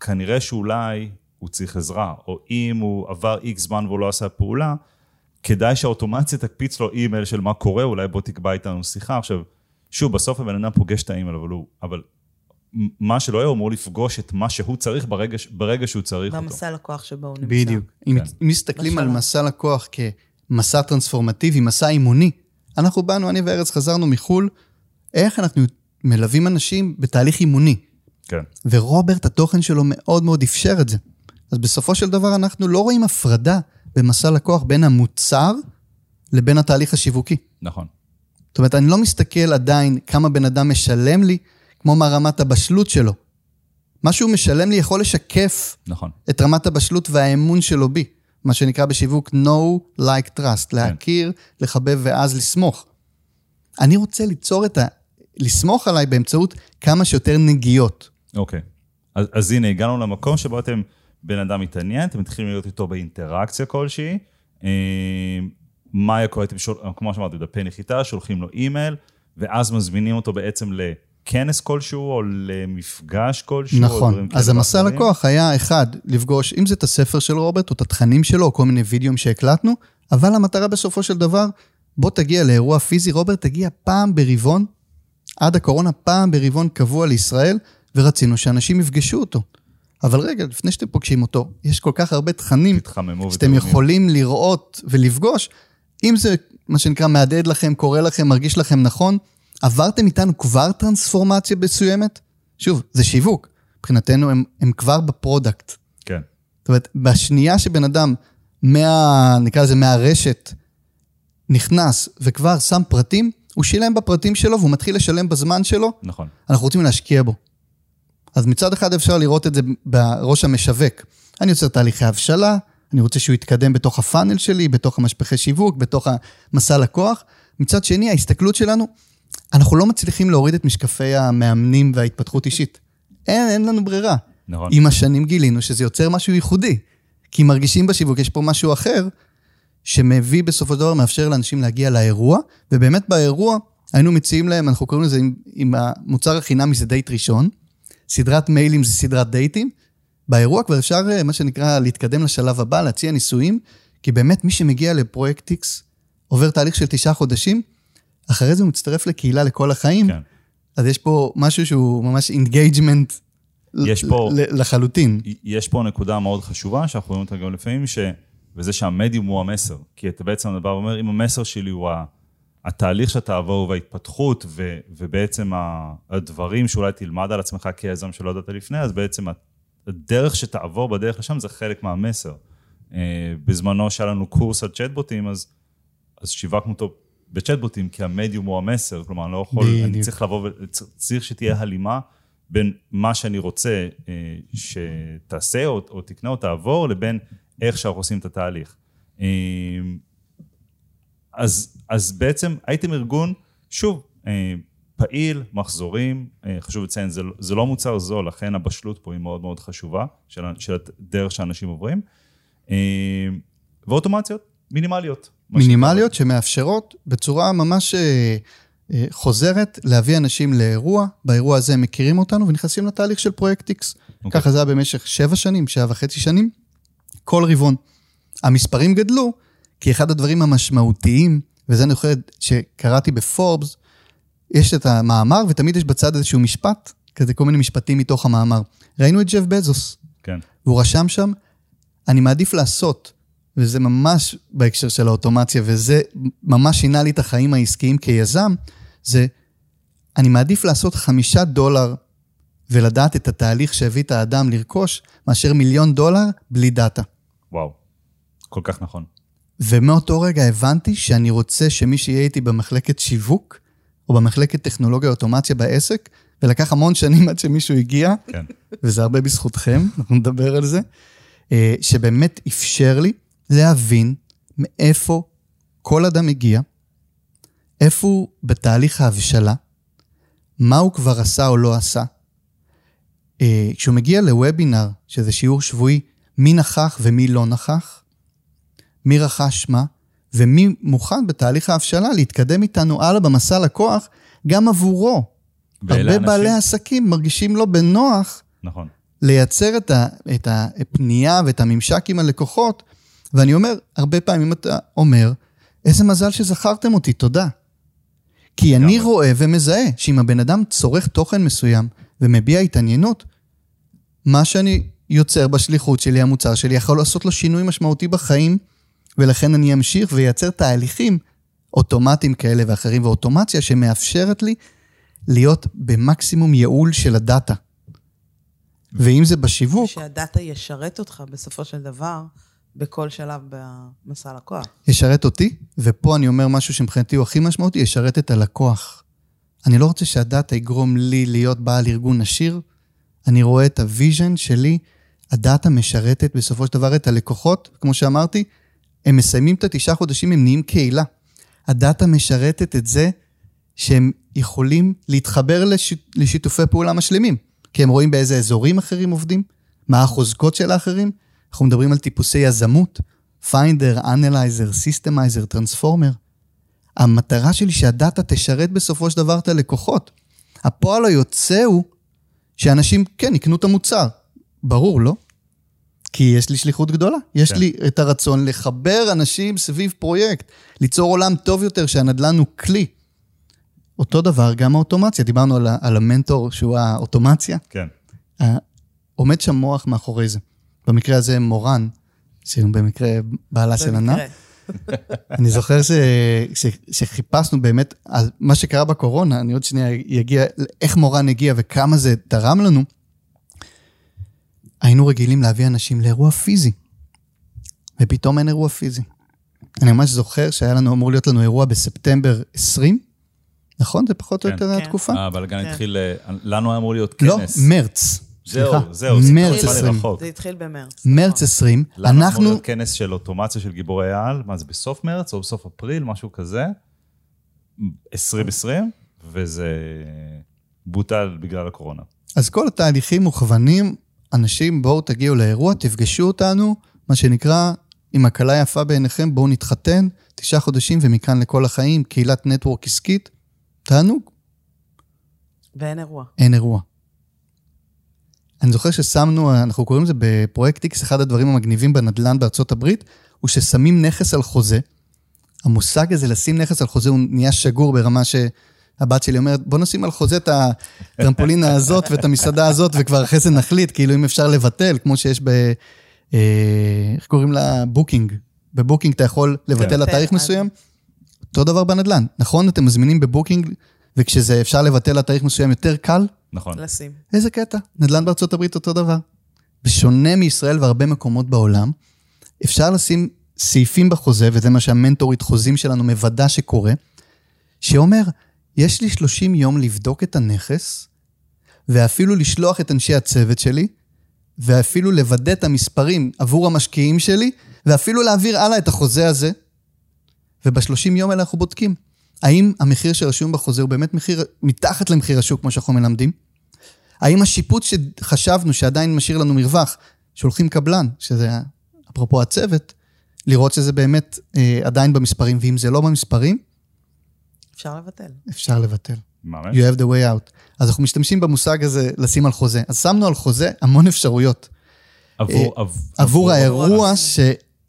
כנראה שאולי הוא צריך עזרה, או אם הוא עבר איקס זמן והוא לא עשה פעולה, כדאי שהאוטומציה תקפיץ לו אימייל של מה קורה, אולי בוא תקבע איתנו שיחה. עכשיו, שוב, בסוף הבן אדם פוגש את האימייל, אבל מה שלא היה אמור לפגוש את מה שהוא צריך ברגע, ברגע שהוא צריך אותו. במסע לקוח שבו הוא נמצא. בדיוק. כן. אם מסתכלים בשלח. על מסע לקוח כמסע טרנספורמטיבי, מסע אימוני, אנחנו באנו, אני וארץ חזרנו מחול, איך אנחנו מלווים אנשים בתהליך אימוני. כן. ורוברט, התוכן שלו מאוד מאוד אפשר את זה. אז בסופו של דבר אנחנו לא רואים הפרדה במסע לקוח בין המוצר לבין התהליך השיווקי. נכון. זאת אומרת, אני לא מסתכל עדיין כמה בן אדם משלם לי, כמו מה רמת הבשלות שלו. מה שהוא משלם לי יכול לשקף נכון. את רמת הבשלות והאמון שלו בי. מה שנקרא בשיווק Know Like Trust, כן. להכיר, לחבב ואז לסמוך. אני רוצה ליצור את ה... לסמוך עליי באמצעות כמה שיותר נגיעות. אוקיי. אז, אז הנה, הגענו למקום שבו אתם בן אדם מתעניין, אתם מתחילים להיות איתו באינטראקציה כלשהי. אה, מה יקרה? אתם שול... כמו שאמרתי, דפי נחיתה, שולחים לו אימייל, ואז מזמינים אותו בעצם ל... כנס כלשהו, או למפגש כלשהו. נכון, אז המסע לקוח היה אחד, לפגוש, אם זה את הספר של רוברט, או את התכנים שלו, או כל מיני וידאוים שהקלטנו, אבל המטרה בסופו של דבר, בוא תגיע לאירוע פיזי, רוברט תגיע פעם ברבעון, עד הקורונה, פעם ברבעון קבוע לישראל, ורצינו שאנשים יפגשו אותו. אבל רגע, לפני שאתם פוגשים אותו, יש כל כך הרבה תכנים, שאתם יכולים לראות ולפגוש, אם זה, מה שנקרא, מעדד לכם, קורא לכם, מרגיש לכם נכון, עברתם איתנו כבר טרנספורמציה מסוימת? שוב, זה שיווק. מבחינתנו הם, הם כבר בפרודקט. כן. זאת אומרת, בשנייה שבן אדם, מה, נקרא לזה מהרשת, נכנס וכבר שם פרטים, הוא שילם בפרטים שלו והוא מתחיל לשלם בזמן שלו. נכון. אנחנו רוצים להשקיע בו. אז מצד אחד אפשר לראות את זה בראש המשווק. אני יוצר תהליכי הבשלה, אני רוצה שהוא יתקדם בתוך הפאנל שלי, בתוך המשפחי שיווק, בתוך המסע לקוח. מצד שני, ההסתכלות שלנו, אנחנו לא מצליחים להוריד את משקפי המאמנים וההתפתחות אישית. אין, אין לנו ברירה. נכון. עם השנים גילינו שזה יוצר משהו ייחודי, כי מרגישים בשיווק, יש פה משהו אחר, שמביא בסופו של דבר, מאפשר לאנשים להגיע לאירוע, ובאמת באירוע היינו מציעים להם, אנחנו קוראים לזה עם, עם המוצר החינמי זה דייט ראשון, סדרת מיילים זה סדרת דייטים, באירוע כבר אפשר, מה שנקרא, להתקדם לשלב הבא, להציע ניסויים, כי באמת מי שמגיע לפרויקט X, עובר תהליך של תשעה חודשים, אחרי זה הוא מצטרף לקהילה לכל החיים, כן. אז יש פה משהו שהוא ממש אינגייג'מנט לחלוטין. יש פה נקודה מאוד חשובה, שאנחנו רואים אותה גם לפעמים, ש... וזה שהמדיום הוא המסר, כי אתה בעצם הדבר אומר, אם המסר שלי הוא התהליך שאתה עבור וההתפתחות, ו... ובעצם הדברים שאולי תלמד על עצמך כיזם שלא ידעת לפני, אז בעצם הדרך שתעבור בדרך לשם, זה חלק מהמסר. בזמנו שהיה לנו קורס על צ'טבוטים, אז, אז שיווקנו אותו, בצ'טבוטים, כי המדיום הוא המסר, כלומר, אני לא יכול, אני צריך לבוא, צריך שתהיה הלימה בין מה שאני רוצה שתעשה, או תקנה, או תעבור, לבין איך שאנחנו עושים את התהליך. אז בעצם הייתם ארגון, שוב, פעיל, מחזורים, חשוב לציין, זה לא מוצר זול, לכן הבשלות פה היא מאוד מאוד חשובה, של הדרך שאנשים עוברים, ואוטומציות מינימליות. מינימליות שמאפשרות בצורה ממש חוזרת להביא אנשים לאירוע, באירוע הזה הם מכירים אותנו ונכנסים לתהליך של פרויקט X. Okay. ככה זה היה במשך שבע שנים, שבע וחצי שנים, כל רבעון. המספרים גדלו, כי אחד הדברים המשמעותיים, וזה אני חושב שקראתי בפורבס, יש את המאמר ותמיד יש בצד איזשהו משפט, כזה כל מיני משפטים מתוך המאמר. ראינו את ג'ף בזוס, כן. והוא רשם שם, אני מעדיף לעשות, וזה ממש בהקשר של האוטומציה, וזה ממש שינה לי את החיים העסקיים כיזם, זה, אני מעדיף לעשות חמישה דולר, ולדעת את התהליך שהביא את האדם לרכוש, מאשר מיליון דולר בלי דאטה. וואו, כל כך נכון. ומאותו רגע הבנתי, שאני רוצה שמי שיהיה איתי במחלקת שיווק, או במחלקת טכנולוגיה אוטומציה בעסק, ולקח המון שנים עד שמישהו הגיע, כן. וזה הרבה בזכותכם, אנחנו נדבר על זה, שבאמת אפשר לי, להבין מאיפה כל אדם הגיע, איפה הוא בתהליך ההבשלה, מה הוא כבר עשה או לא עשה. כשהוא מגיע לוובינר, שזה שיעור שבועי, מי נכח ומי לא נכח, מי רכש מה, ומי מוכן בתהליך ההבשלה להתקדם איתנו הלאה במסע לקוח, גם עבורו. הרבה בעלי עסקים מרגישים לא בנוח, נכון. לייצר את, ה, את הפנייה ואת הממשק עם הלקוחות, ואני אומר, הרבה פעמים אתה אומר, איזה מזל שזכרתם אותי, תודה. כי אני רואה ומזהה, שאם הבן אדם צורך תוכן מסוים, ומביע התעניינות, מה שאני יוצר בשליחות שלי, המוצר שלי, יכול לעשות לו שינוי משמעותי בחיים, ולכן אני אמשיך וייצר תהליכים אוטומטיים כאלה ואחרים, ואוטומציה שמאפשרת לי להיות במקסימום ייעול של הדאטה. ואם זה בשיווק... שהדאטה ישרת אותך בסופו של דבר, בכל שלב במסע הלקוח. ישרת אותי, ופה אני אומר משהו שמבחינתי הוא הכי משמעותי, ישרת את הלקוח. אני לא רוצה שהדאטה יגרום לי להיות בעל ארגון עשיר, אני רואה את הוויז'ן שלי, הדאטה משרתת בסופו של דבר את הלקוחות, כמו שאמרתי, הם מסיימים את התשעה חודשים, הם נהיים קהילה. הדאטה משרתת את זה, שהם יכולים להתחבר לש... לשיתופי פעולה משלימים, כי הם רואים באיזה אזורים אחרים עובדים, מה החוזקות של האחרים, אנחנו מדברים על טיפוסי יזמות, Finder, Analyzer, Systemizer, Transformer. המטרה שלי שהדאטה תשרת בסופו של דבר את הלקוחות. הפועל היוצא הוא שאנשים, כן, יקנו את המוצר. ברור, לא? כי יש לי שליחות גדולה. יש כן. לי את הרצון לחבר אנשים סביב פרויקט, ליצור עולם טוב יותר שהנדלן הוא כלי. אותו דבר גם האוטומציה. דיברנו על, על המנטור שהוא האוטומציה. כן. עומד שם מוח מאחורי זה. במקרה הזה מורן, שהוא במקרה בעלה של ענה. אני זוכר ש... ש... שחיפשנו באמת, מה שקרה בקורונה, אני עוד שנייה יגיע, איך מורן הגיע וכמה זה תרם לנו, היינו רגילים להביא אנשים לאירוע פיזי, ופתאום אין אירוע פיזי. אני ממש זוכר שהיה לנו, אמור להיות לנו אירוע בספטמבר עשרים, נכון? זה פחות או יותר התקופה. אבל גם התחיל, לנו היה אמור להיות כנס. לא, מרץ. זהו, זהו, זה התחיל במרץ. מרץ עשרים, אנחנו... לנו כנס של אוטומציה של גיבורי העל, מה זה בסוף מרץ או בסוף אפריל, משהו כזה, עשרים עשרים, וזה בוטל בגלל הקורונה. אז כל התהליכים מוכוונים, אנשים בואו תגיעו לאירוע, תפגשו אותנו, מה שנקרא, עם הקלה יפה בעיניכם, בואו נתחתן, תשעה חודשים ומכאן לכל החיים, קהילת נטוורק עסקית, תענוג. ואין אירוע. אין אירוע. אני זוכר ששמנו, אנחנו קוראים לזה בפרויקט X, אחד הדברים המגניבים בנדל"ן בארצות הברית, הוא ששמים נכס על חוזה. המושג הזה לשים נכס על חוזה, הוא נהיה שגור ברמה שהבת שלי אומרת, בוא נשים על חוזה את הטרמפולינה הזאת ואת המסעדה הזאת, וכבר אחרי זה נחליט, כאילו אם אפשר לבטל, כמו שיש ב... איך קוראים לה? בוקינג. בבוקינג אתה יכול לבטל לתאריך מסוים. אותו דבר בנדל"ן. נכון, אתם מזמינים בבוקינג, וכשזה אפשר לבטל לתאריך מסוים יותר קל, נכון. לשים. איזה קטע. נדל"ן בארצות הברית אותו דבר. בשונה מישראל והרבה מקומות בעולם, אפשר לשים סעיפים בחוזה, וזה מה שהמנטורית חוזים שלנו מוודא שקורה, שאומר, יש לי שלושים יום לבדוק את הנכס, ואפילו לשלוח את אנשי הצוות שלי, ואפילו לוודא את המספרים עבור המשקיעים שלי, ואפילו להעביר הלאה את החוזה הזה, ובשלושים יום האלה אנחנו בודקים. האם המחיר שרשום בחוזה הוא באמת מחיר, מתחת למחיר השוק, כמו שאנחנו מלמדים? האם השיפוט שחשבנו שעדיין משאיר לנו מרווח, שולחים קבלן, שזה אפרופו הצוות, לראות שזה באמת אה, עדיין במספרים, ואם זה לא במספרים, אפשר לבטל. אפשר לבטל. ממש. You have the way out. אז אנחנו משתמשים במושג הזה לשים על חוזה. אז שמנו על חוזה המון אפשרויות. עבור, אה, עבור, עבור, עבור האירוע עבור. ש...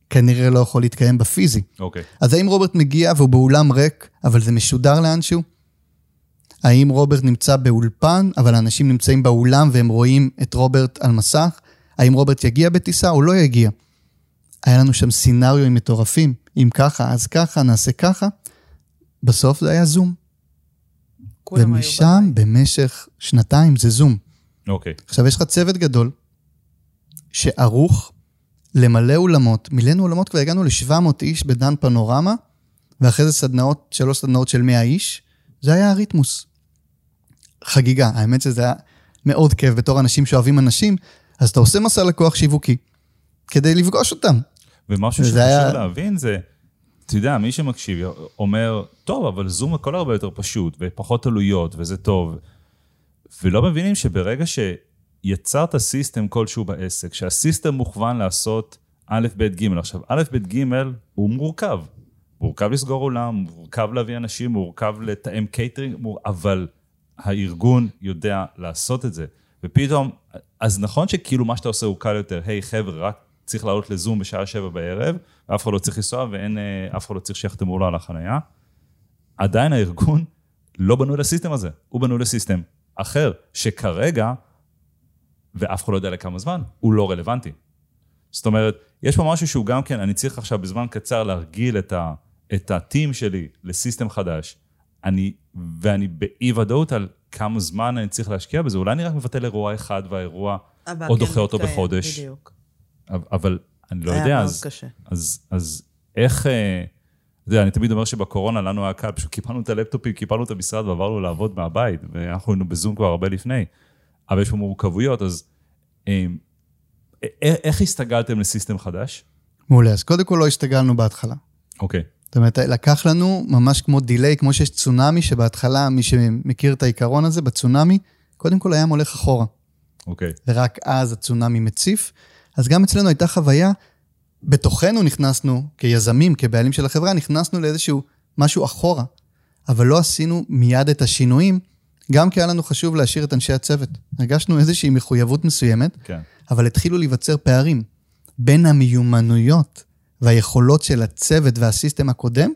כנראה לא יכול להתקיים בפיזי. אוקיי. אז האם רוברט מגיע והוא באולם ריק, אבל זה משודר לאנשהו? האם רוברט נמצא באולפן, אבל האנשים נמצאים באולם והם רואים את רוברט על מסך? האם רוברט יגיע בטיסה או לא יגיע? היה לנו שם סינריו עם מטורפים, אם ככה, אז ככה, נעשה ככה. בסוף זה היה זום. ומשם במשך שנתיים זה זום. אוקיי. עכשיו יש לך צוות גדול, שערוך, למלא אולמות, מילאנו אולמות, כבר הגענו ל-שבע מאות איש בדן פנורמה, ואחרי זה סדנאות, שלוש סדנאות של מאה איש, זה היה הריתמוס. חגיגה, האמת שזה היה מאוד כיף, בתור אנשים שאוהבים אנשים, אז אתה עושה מסע לקוח שיווקי, כדי לפגוש אותם. ומשהו שחשוב היה... להבין זה, אתה יודע, מי שמקשיב אומר, טוב, אבל זום הכל הרבה יותר פשוט, ופחות עלויות, וזה טוב, ולא מבינים שברגע ש... יצרת סיסטם כלשהו בעסק, שהסיסטם מוכוון לעשות א' ב' ג'. עכשיו, א' ב' ג' הוא מורכב. מורכב לסגור עולם, מורכב להביא אנשים, מורכב לתאם קייטרינג, אבל הארגון יודע לעשות את זה. ופתאום, אז נכון שכאילו מה שאתה עושה הוא קל יותר, היי חבר'ה, רק צריך לעלות לזום בשעה שבע בערב, ואף אחד לא צריך לנסוע, ואין אף אחד לא צריך שיחתמו לו על החנייה. עדיין הארגון לא בנוי לסיסטם הזה, הוא בנוי לסיסטם. אחר, שכרגע, ואף אחד לא יודע לכמה זמן, הוא לא רלוונטי. זאת אומרת, יש פה משהו שהוא גם כן, אני צריך עכשיו בזמן קצר להרגיל את, ה, את הטים שלי לסיסטם חדש, אני, ואני באי ודאות על כמה זמן אני צריך להשקיע בזה, אולי אני רק מבטל אירוע אחד, והאירוע עוד דוחה אותו בחודש. בדיוק. אבל אני לא יודע, אז, אז, אז איך, זה, אני תמיד אומר שבקורונה לנו היה קל, פשוט קיפלנו את הלפטופים, קיפלנו את המשרד, ועברנו לעבוד מהבית, ואנחנו היינו בזום כבר הרבה לפני, אבל יש פה מורכבויות, אז איך הסתגלתם לסיסטם חדש? מעולה, אז קודם כל לא הסתגלנו בהתחלה. אוקיי. זאת אומרת, לקח לנו ממש כמו דילי, כמו שיש צונאמי, שבהתחלה, מי שמכיר את העיקרון הזה, בצונאמי, קודם כל הים הולך אחורה. אוקיי. ורק אז הצונאמי מציף. אז גם אצלנו הייתה חוויה, בתוכנו נכנסנו, כיזמים, כבעלים של החברה, נכנסנו לאיזשהו משהו אחורה, אבל לא עשינו מיד את השינויים, גם כי היה לנו חשוב להשאיר את אנשי הצוות. הרגשנו איזושהי מחויבות מסוימת, כן. אבל התחילו להיווצר פערים בין המיומנויות והיכולות של הצוות והסיסטם הקודם,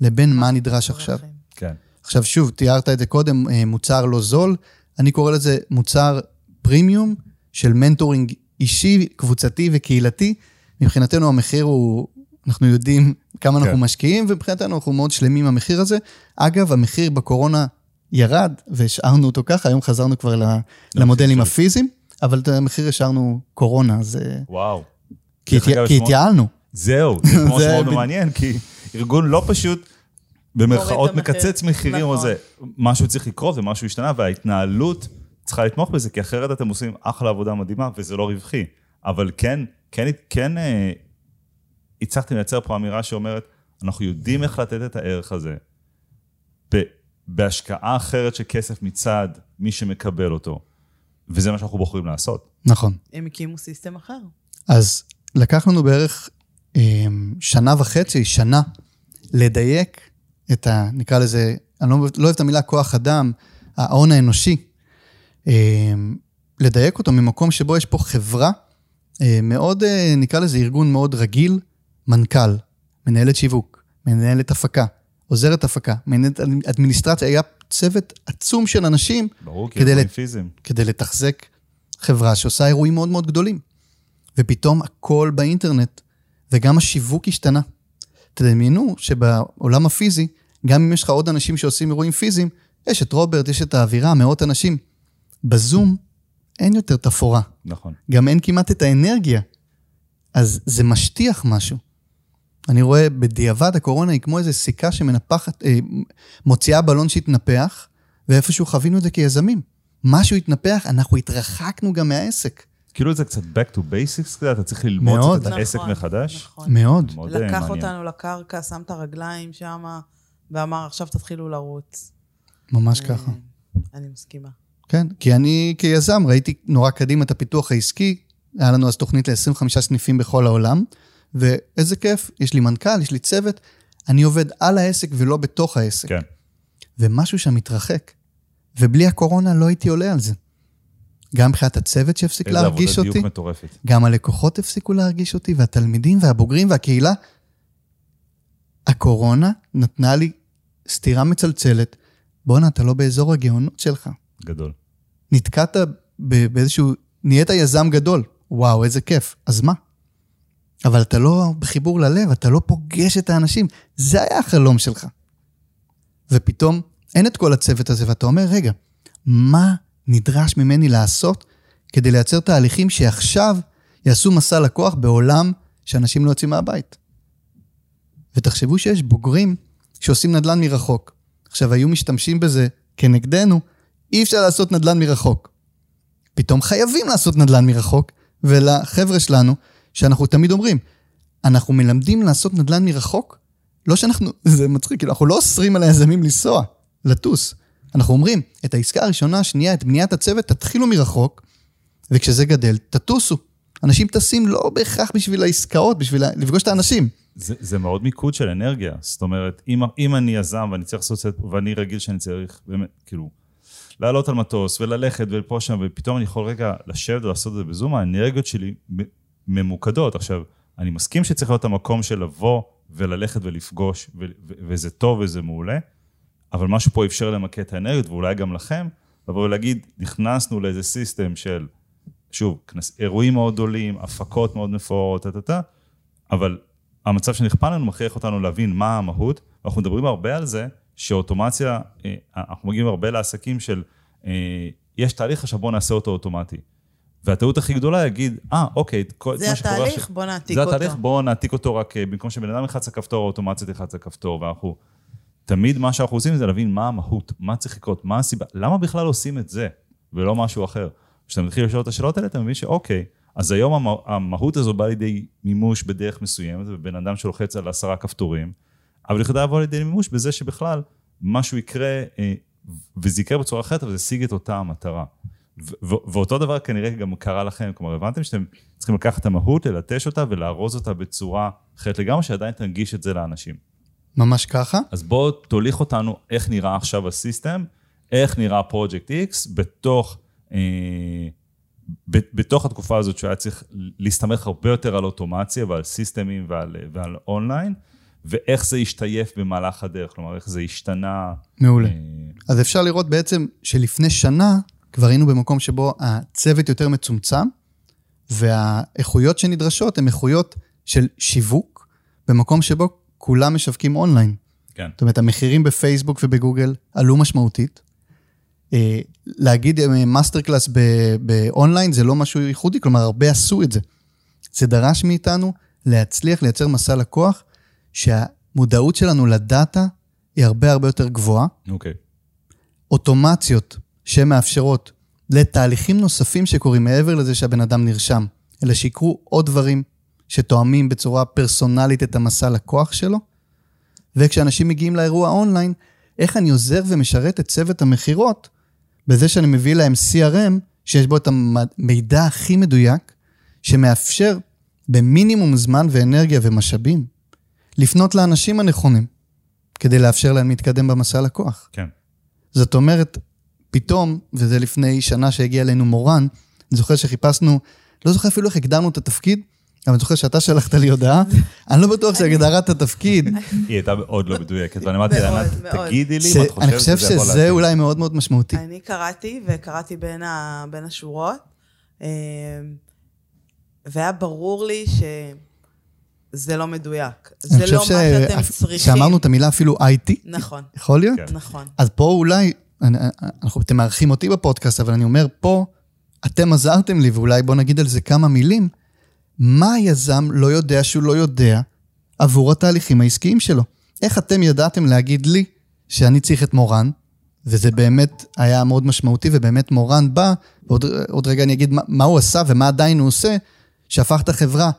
לבין מה נדרש עכשיו. כן. עכשיו שוב, תיארת את זה קודם, מוצר לא זול, אני קורא לזה מוצר פרימיום של מנטורינג אישי, קבוצתי וקהילתי, מבחינתנו המחיר הוא, אנחנו יודעים כמה כן. אנחנו משקיעים, ומבחינתנו אנחנו מאוד שלמים המחיר הזה. אגב, המחיר בקורונה ירד, והשארנו אותו ככה, היום חזרנו כבר לא למודלים הפיזיים, אבל את המחיר השארנו קורונה, אז... וואו. כי, התי... כי התייעלנו. זהו, זה כמו שמאוד מעניין, כי ארגון לא פשוט, במרכאות מקצץ מחירים נכון. או זה, משהו צריך לקרות ומשהו השתנה, וההתנהלות צריכה לתמוך בזה, כי אחרת אתם עושים אחלה עבודה מדהימה, וזה לא רווחי, אבל כן... כן, כן, הצלחתי לייצר פה אמירה שאומרת, אנחנו יודעים איך לתת את הערך הזה, בהשקעה אחרת של כסף מצד מי שמקבל אותו, וזה מה שאנחנו בוחרים לעשות. נכון. הם הקימו סיסטם אחר. אז לקח לנו בערך שנה וחצי, שנה, לדייק את ה, נקרא לזה, אני לא, לא אוהב את המילה כוח אדם, ההון האנושי, לדייק אותו ממקום שבו יש פה חברה, מאוד, נקרא לזה ארגון מאוד רגיל, מנכ"ל, מנהלת שיווק, מנהלת הפקה, עוזרת הפקה, מנהלת אדמיניסטרציה, היה צוות עצום של אנשים, ברור, כדי, לת... כדי לתחזק חברה שעושה אירועים מאוד מאוד גדולים, ופתאום הכל באינטרנט, וגם השיווק השתנה. תדמיינו שבעולם הפיזי, גם אם יש לך עוד אנשים שעושים אירועים פיזיים, יש את רוברט, יש את האווירה, מאות אנשים, בזום, אין יותר תפורה. נכון. גם אין כמעט את האנרגיה. אז זה משטיח משהו. אני רואה בדיעבד הקורונה היא כמו איזו סיכה שמנפחת, אה, מוציאה בלון שהתנפח, ואיפשהו חווינו את זה כיזמים. משהו התנפח, אנחנו התרחקנו גם מהעסק. כאילו זה קצת back to basics, כזה, אתה צריך ללמוד מאוד, את נכון, העסק מחדש. נכון. מאוד. לקח מעניין. אותנו לקרקע, שם את הרגליים שם, ואמר, עכשיו תתחילו לרוץ. ממש אני, ככה. אני מסכימה. כן, כי אני כיזם ראיתי נורא קדימה את הפיתוח העסקי, היה לנו אז תוכנית ל-עשרים וחמישה סניפים בכל העולם, ואיזה כיף, יש לי מנכ"ל, יש לי צוות, אני עובד על העסק ולא בתוך העסק. כן. ומשהו שם מתרחק, ובלי הקורונה לא הייתי עולה על זה. גם מבחינת הצוות שהפסיק להרגיש אותי, גם הלקוחות הפסיקו להרגיש אותי, והתלמידים והבוגרים והקהילה, הקורונה נתנה לי סתירה מצלצלת, בונה, אתה לא באזור הגאונות שלך. גדול. נתקעת באיזשהו, נהיית יזם גדול, וואו, איזה כיף, אז מה? אבל אתה לא בחיבור ללב, אתה לא פוגש את האנשים, זה היה החלום שלך. ופתאום, אין את כל הצוות הזה, ואתה אומר, רגע, מה נדרש ממני לעשות, כדי לייצר תהליכים שעכשיו יעשו מסע לקוח בעולם, שאנשים לא יוצאים מהבית. ותחשבו שיש בוגרים, שעושים נדל"ן מרחוק. עכשיו, היו משתמשים בזה כנגדנו, אי אפשר לעשות נדל"ן מרחוק. פתאום חייבים לעשות נדל"ן מרחוק, ולחבר'ה שלנו, שאנחנו תמיד אומרים, אנחנו מלמדים לעשות נדל"ן מרחוק, לא שאנחנו, זה מצחיק, אנחנו לא אוסרים על היזמים לנסוע, לטוס. אנחנו אומרים, את העסקה הראשונה, השנייה, את בניית הצוות, תתחילו מרחוק, וכשזה גדל, תטוסו. אנשים טסים לא בהכרח בשביל העסקאות, בשביל לפגוש את האנשים. זה, זה מאוד מיקוד של אנרגיה. זאת אומרת, אם, אם אני יזם ואני צריך לעשות, ואני רגיל שאני צריך, באמת, כאילו, לעלות על מטוס וללכת ולפה שם, ופתאום אני יכול רגע לשבת ולעשות את זה בזום, האנרגיות שלי ממוקדות. עכשיו, אני מסכים שצריך להיות המקום של לבוא וללכת ולפגוש, וזה טוב וזה מעולה, אבל משהו פה אפשר למקד את האנרגיות, ואולי גם לכם, לבוא ולהגיד, נכנסנו לאיזה סיסטם של, שוב, אירועים מאוד גדולים, הפקות מאוד מפוארות, אבל המצב שנכפה לנו מכריח אותנו להבין מה המהות, ואנחנו מדברים הרבה על זה, שאוטומציה, אנחנו מגיעים הרבה לעסקים של, יש תהליך עכשיו בוא נעשה אותו אוטומטי, והטעות הכי גדולה יגיד, אה, אוקיי, זה התהליך, בוא נעתיק אותו. זה התהליך, בוא נעתיק אותו רק, במקום שבן אדם יחץ הכפתור, האוטומציה תחץ הכפתור, ואנחנו, תמיד מה שאנחנו עושים זה להבין מה המהות, מה צריך לקרות, מה הסיבה, למה בכלל עושים את זה, ולא משהו אחר. כשאתה מתחיל לשאול את השאלות האלה, אתה מבין שאוקיי, אז היום המהות הזו באה לידי מימוש בדרך מסוימת, ובן אדם שלוחץ על עשרה כפתורים, אבל יחדה באה לידי מימוש בזה שבכלל משהו יקרה, וזה יקרה בצורה אחרת, אבל זה שיג את אותה המטרה. ואותו דבר כנראה גם קרה לכם, כלומר הבנתם שאתם צריכים לקחת את המהות, ללטש אותה ולארוז אותה בצורה אחרת לגמרי, שעדיין תנגיש את זה לאנשים. ממש ככה. אז בואו תוליך אותנו איך נראה עכשיו הסיסטם, איך נראה פרויקט X בתוך, אה, ב, בתוך התקופה הזאת שהיה צריך להסתמך הרבה יותר על אוטומציה ועל סיסטמים ועל, ועל אונליין, ואיך זה ישתייף במהלך הדרך, כלומר איך זה ישתנה. מעולה. אה, אז אפשר לראות בעצם שלפני שנה, כבר היינו במקום שבו הצוות יותר מצומצם, והאיכויות שנדרשות הן איכויות של שיווק, במקום שבו כולם משווקים אונליין. כן. זאת אומרת, המחירים בפייסבוק ובגוגל עלו משמעותית. להגיד מאסטר קלאס באונליין זה לא משהו ייחודי, כלומר הרבה עשו את זה. זה דרש מאיתנו להצליח לייצר מסע לקוח, שהמודעות שלנו לדאטה היא הרבה הרבה יותר גבוהה. אוקיי. אוטומציות שמאפשרות לתהליכים נוספים שקורים מעבר לזה שהבן אדם נרשם, אלא שיקרו עוד דברים שתואמים בצורה פרסונלית את המסע לקוח שלו, וכשאנשים מגיעים לאירוע אונליין, איך אני עוזר ומשרת את צוות המחירות, בזה שאני מביא להם סי אר אם, שיש בו את המידע הכי מדויק, שמאפשר במינימום זמן ואנרגיה ומשאבים, לפנות לאנשים הנכונים, כדי לאפשר להם להתקדם במסע לקוח. כן. זאת אומרת, פתאום, וזה לפני שנה שהגיע אלינו מורן, אני זוכר שחיפשנו, לא זוכר אפילו איך הקדמנו את התפקיד, אבל אני זוכר שאתה שלחת לי הודעה, אני לא בטוח שהגדרת התפקיד. היא הייתה מאוד לא מדויקת, ואני אמרתי לה, תגידי לי, מה את חושבת שזה יכול להתאים? אני חושב שזה אולי מאוד מאוד משמעותי. אני קראתי, וקראתי בין השורות, והיה ברור לי שזה לא מדויק. זה לא מה שאתם צריכים. שאמרנו את המילה אפילו איי טי. נכון. יכול להיות? נכון. אז פה אולי... אתם מארחים אותי בפודקאסט, אבל אני אומר פה, אתם עזרתם לי, ואולי בוא נגיד על זה כמה מילים, מה היזם לא יודע שהוא לא יודע, עבור התהליכים העסקיים שלו. איך אתם ידעתם להגיד לי, שאני צריך את מורן, וזה באמת היה מאוד משמעותי, ובאמת מורן בא, ועוד רגע אני אגיד מה, מה הוא עשה, ומה עדיין הוא עושה, שהפך את החברה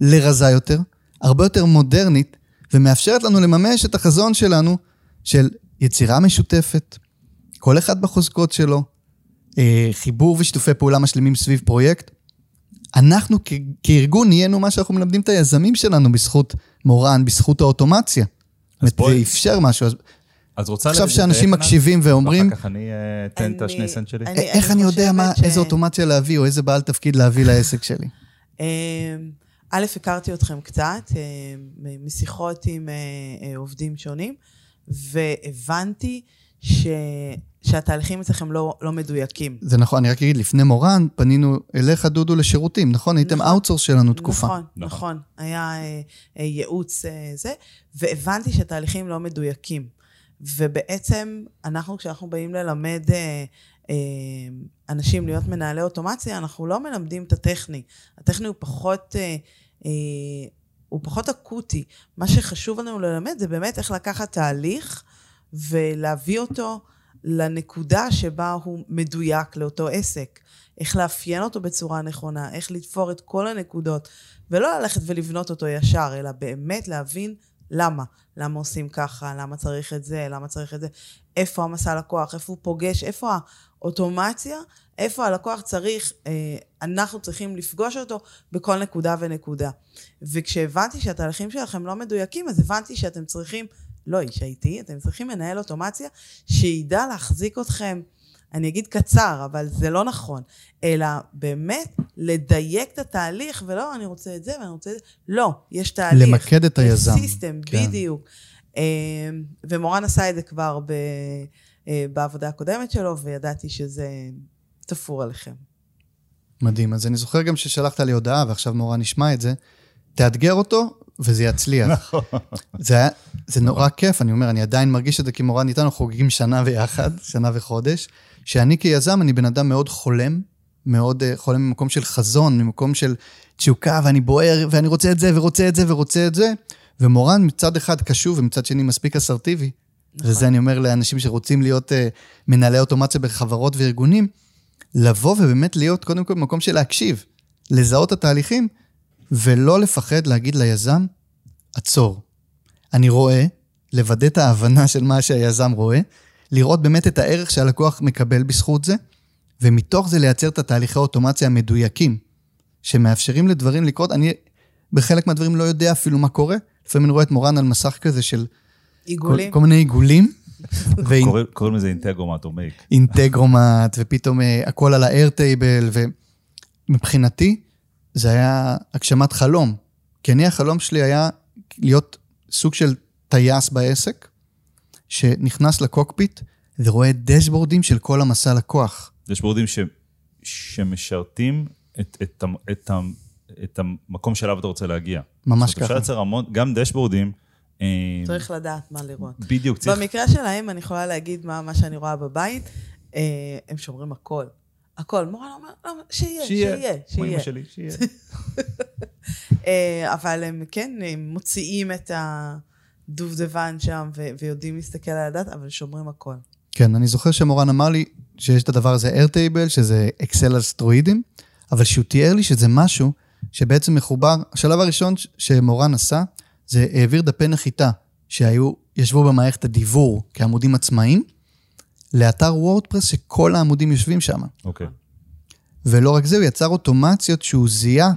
לרזה יותר, הרבה יותר מודרנית, ומאפשרת לנו לממש את החזון שלנו, של יצירה משותפת, כל אחד בחוזקות שלו, חיבור ושיתופי פעולה משלימים סביב פרויקט. אנחנו כארגון נהיינו מה שאנחנו מלמדים את היזמים שלנו, בזכות מורן, בזכות האוטומציה. זה אפשר משהו. עכשיו שאנשים מקשיבים ואומרים... אחר כך אני אתן את השני סנט שלי. איך אני יודע איזה אוטומציה להביא, או איזה בעל תפקיד להביא לעסק שלי? א', הכרתי אתכם קצת, משיחות עם עובדים שונים, והבנתי ש... שהתהליכים אצלכם לא, לא מדויקים. זה נכון, אני רק אגיד, לפני מורן פנינו אליך דודו לשירותים, נכון? הייתם נכון, אאוטסורס שלנו תקופה. נכון, נכון, נכון. היה אה, אה, ייעוץ אה, זה, והבנתי שהתהליכים לא מדויקים. ובעצם אנחנו, כשאנחנו באים ללמד אה, אה, אנשים להיות מנהלי אוטומציה, אנחנו לא מלמדים את הטכני. הטכני הוא פחות... אה, אה, הוא פחות אקוטי. מה שחשוב לנו ללמד זה באמת איך לקחת תהליך, ולהביא אותו לנקודה שבה הוא מדויק לאותו עסק, איך לאפיין אותו בצורה נכונה, איך לתפור את כל הנקודות, ולא ללכת ולבנות אותו ישר, אלא באמת להבין למה, למה עושים ככה, למה צריך את זה, למה צריך את זה, איפה המסע לקוח, איפה הוא פוגש, איפה האוטומציה, איפה הלקוח צריך, אנחנו צריכים לפגוש אותו בכל נקודה ונקודה. וכשהבנתי שהתהליכים שלכם לא מדויקים, אז הבנתי שאתם צריכים לא איש איי טי, אתם צריכים לנהל אוטומציה שידע להחזיק אתכם, אני אגיד קצר, אבל זה לא נכון, אלא באמת לדייק את התהליך, ולא אני רוצה את זה ואני רוצה את זה, לא, יש תהליך. למקד את היזם. יש סיסטם, כן. בדיוק. ומורן עשה את זה כבר ב... בעבודה הקודמת שלו, וידעתי שזה תפור עליכם. מדהים, אז אני זוכר גם ששלחת לי הודעה, ועכשיו מורה נשמע את זה, תאתגר אותו, וזה יצליח. נכון. זה, היה, זה נורא כיף, אני אומר, אני עדיין מרגיש את זה, כי מורן איתנו חוגגים שנה ויחד, שנה וחודש, שאני כיזם, אני בן אדם מאוד חולם, מאוד חולם ממקום של חזון, ממקום של תשוקה, ואני בוער, ואני רוצה את זה, ורוצה את זה, ורוצה את זה, ומורן מצד אחד קשוב, ומצד שני מספיק אסרטיבי, נכון. וזה אני אומר לאנשים שרוצים להיות מנהלי אוטומציה בחברות וארגונים, לבוא ובאמת להיות קודם כל במקום של להקשיב, לזהות התהליכים, ולא לפחד להגיד ליזם, עצור. אני רואה, לוודא את ההבנה של מה שהיזם רואה, לראות באמת את הערך שהלקוח מקבל בזכות זה, ומתוך זה לייצר את התהליכי האוטומציה המדויקים, שמאפשרים לדברים לקרות. אני בחלק מהדברים לא יודע אפילו מה קורה, לפעמים אני רואה את מורן על מסך כזה של כל, כל מיני עיגולים, קוראים לזה אינטגרומט או מייק. אינטגרומט, ופתאום הכל על האיירטייבל, ומבחינתי, זה היה הגשמת חלום. כי אני, החלום שלי היה להיות סוג של טייס בעסק, שנכנס לקוקפיט, ורואה דשבורדים של כל המסע לקוח. דשבורדים שמשרתים את המקום שאליו אתה רוצה להגיע. ממש ככה. גם דשבורדים, צריך לדעת מה לראות. בדיוק, צריך. במקרה שלהם, אני יכולה להגיד מה, מה שאני רואה בבית, הם שומרים הכל. הכל. מורן אומר, שיהיה, שיהיה, שיהיה. שלי, שיהיה. אבל הם כן, הם מוציאים את הדובדבן שם, ויודעים להסתכל על הדת, אבל שומרים הכל. כן, אני זוכר שמורן אמר לי, שיש את הדבר הזה איירטייבל, שזה אקסל על סטרואידים, אבל שהוא תיאר לי שזה משהו, שבעצם מחובר, השלב הראשון שמורן עשה, זה העביר דפי נחיתה, שהיו, ישבו במערכת הדיבור, כעמודים עצמאיים, לאתר וורדפרס, שכל העמודים יושבים שם. אוקיי. ולא רק זה, הוא יצר אוטומציות, שהוא זיהה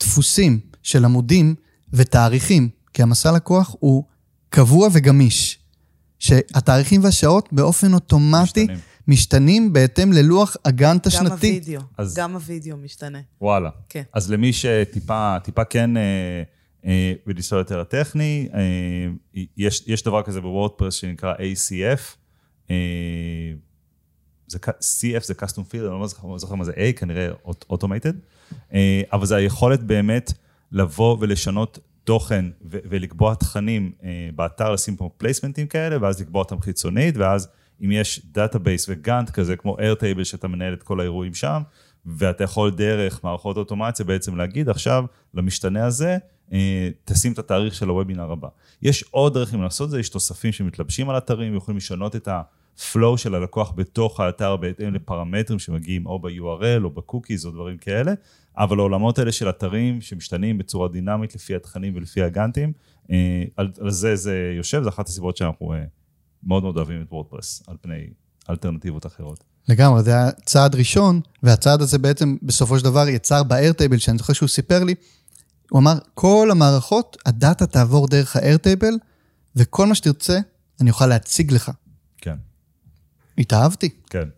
דפוסים של עמודים ותאריכים, כי המסע לקוח הוא קבוע וגמיש, שהתאריכים והשעות באופן אוטומטי, משתנים, משתנים בהתאם ללוח הגאנט השנתי. גם הווידאו, אז... גם הווידאו משתנה. וואלה. כן. אז למי שטיפה, טיפה כן... ולסוע יותר הטכני, יש, יש דבר כזה בוורדפרס שנקרא A C F, זה, C F זה Custom Field, אני לא זוכר מה זה A, כנראה Automated, אבל זה היכולת באמת לבוא ולשנות תוכן ו- ולקבוע תכנים באתר, לשים פה פלייסמנטים כאלה, ואז לקבוע אותם חיצונית, ואז אם יש דאטאבייס וגאנט כזה, כמו Airtable שאתה מנהל את כל האירועים שם, ואתה יכול דרך מערכות אוטומציה בעצם להגיד עכשיו למשתנה הזה, תשים את התאריך של הוובינר הבא. יש עוד דרכים לעשות זה, יש תוספים שמתלבשים על אתרים, ויכולים לשנות את הפלואו של הלקוח בתוך האתר, בהתאם לפרמטרים שמגיעים או ב-U R L או בקוקיז או דברים כאלה, אבל העולמות האלה של אתרים שמשתנים בצורה דינמית לפי התכנים ולפי הגאנטים, על זה זה יושב, זה אחת הסיבות שאנחנו מאוד מאוד אוהבים את וורדפרס, על פני אלטרנטיבות אחרות. לגמרי, זה הצעד ראשון, והצעד הזה בעצם בסופו של דבר יצר ב-Airtable, שאני זוכר שהוא סיפר לי, הוא אמר, כל המערכות, הדאטה תעבור דרך ה-Airtable, וכל מה שתרצה, אני אוכל להציג לך. כן. התאהבתי. כן.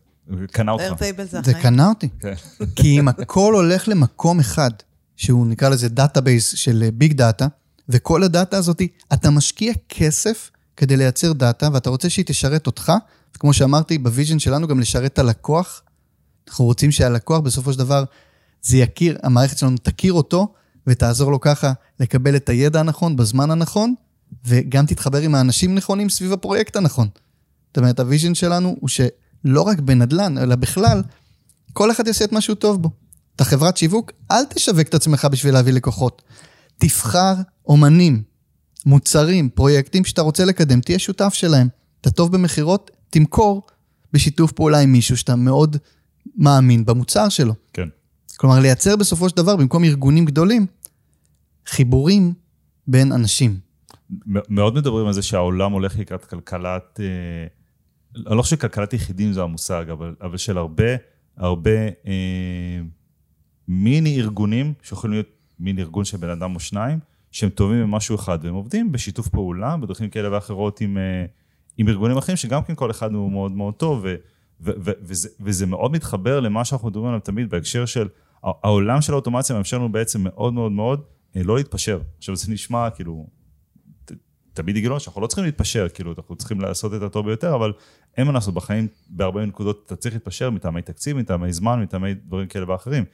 קנה אותך. Airtable זה אחרי. זה קנה אותי. כן. כי אם הכל הולך למקום אחד, שהוא נקרא לזה דאטאבייס של ביג דאטה, וכל הדאטה הזאת, אתה משקיע כסף כדי לייצר דאטה, ואתה רוצה שהיא תשרת אותך, וכמו שאמרתי, בוויז'ן שלנו גם לשרת את הלקוח, אנחנו רוצים שהלקוח בסופו של דבר, זה יכיר, המערכת שלנו תכיר אותו, ותעזור לו ככה לקבל את הידע הנכון, בזמן הנכון, וגם תתחבר עם האנשים נכונים סביב הפרויקט הנכון. זאת אומרת, הוויז'ן שלנו הוא שלא רק בנדלן, אלא בכלל, כל אחד יעשה את משהו טוב בו. את החברת שיווק, אל תשווק את עצמך בשביל להביא לקוחות. תבחר אומנים, מוצרים, פרויקטים שאתה רוצה לקדם, תהיה שותף שלהם. אתה טוב במחירות, תמכור בשיתוף פעולה עם מישהו שאתה מאוד מאמין במוצר שלו. כן. כלומר, לייצר בסופו של דבר, במקום ארגונים גדולים, חיבורים בין אנשים. מאוד מדברים על זה שהעולם הולך לקראת כלכלת, אני לא חושב שכלכלת יחידים זה המושג, אבל, אבל של הרבה, הרבה אה, מיני ארגונים, שיכולים להיות מיני ארגון של בן אדם או שניים, שהם טובים במשהו אחד, והם עובדים בשיתוף פעולה, בדרכים כאלה ואחרות עם, אה, עם ארגונים אחרים, שגם כן כל אחד הוא מאוד מאוד טוב, ו, ו, ו, וזה, וזה מאוד מתחבר למה שאנחנו מדברים עליו תמיד, בהקשר של העולם של האוטומציה מאפשר לנו בעצם מאוד מאוד מאוד לא להתפשר. עכשיו זה נשמע כאילו תמיד יגלו שאנחנו לא צריכים להתפשר, כאילו, אנחנו צריכים לעשות את הטוב ביותר, אבל אין מה לעשות בחיים, בהרבה נקודות אתה צריך להתפשר, מטעמי תקציב, מטעמי זמן, מטעמי דברים כאלה ואחרים.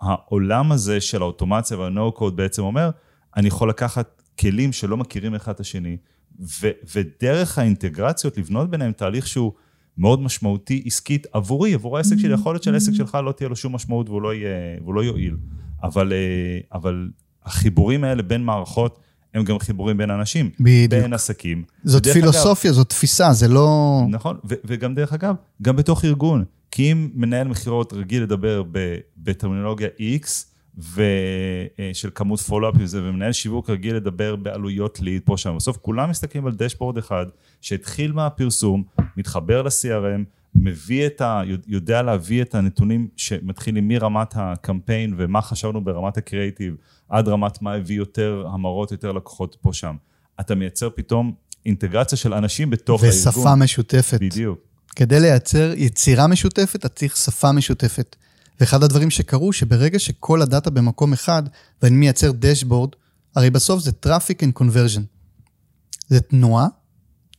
העולם הזה של האוטומציה והנו-קוד בעצם אומר, אני יכול לקחת כלים שלא מכירים אחד את השני, ו- ודרך האינטגרציות לבנות ביניהם תהליך שהוא מאוד משמעותי, עסקית, עבורי, עבור העסק שלי, יכול להיות של העסק שלך לא תהיה לו שום משמעות והוא לא יהיה, והוא לא יועיל. אבל, אבל החיבורים האלה בין מערכות, הם גם חיבורים בין אנשים, בדיוק. בין עסקים. זאת פילוסופיה, אגב, זאת תפיסה, זה לא... נכון, ו- וגם דרך אגב, גם בתוך ארגון, כי אם מנהל מחירות רגיל לדבר ב- בטרמינולוגיה X, ושל כמות פולו-אפים זה, ומנהל שיווק רגיל לדבר בעלויות ליד פה שם. בסוף כולם מסתכלים על דשבורד אחד, שהתחיל מהפרסום, מתחבר ל-סי אר אם, מביא את ה... יודע להביא את הנתונים שמתחילים מרמת הקמפיין, ומה חשבנו ברמת הקריאיטיב, עד רמת מה הביא יותר המרות, יותר לקוחות פה שם. אתה מייצר פתאום אינטגרציה של אנשים בתוך הארגון. ושפה משותפת. בדיוק. כדי לייצר יצירה משותפת, אתה צריך שפה משותפת. ואחד הדברים שקרו, שברגע שכל הדאטה במקום אחד, ואני מייצר דשבורד, הרי בסוף זה traffic and conversion. זה תנועה.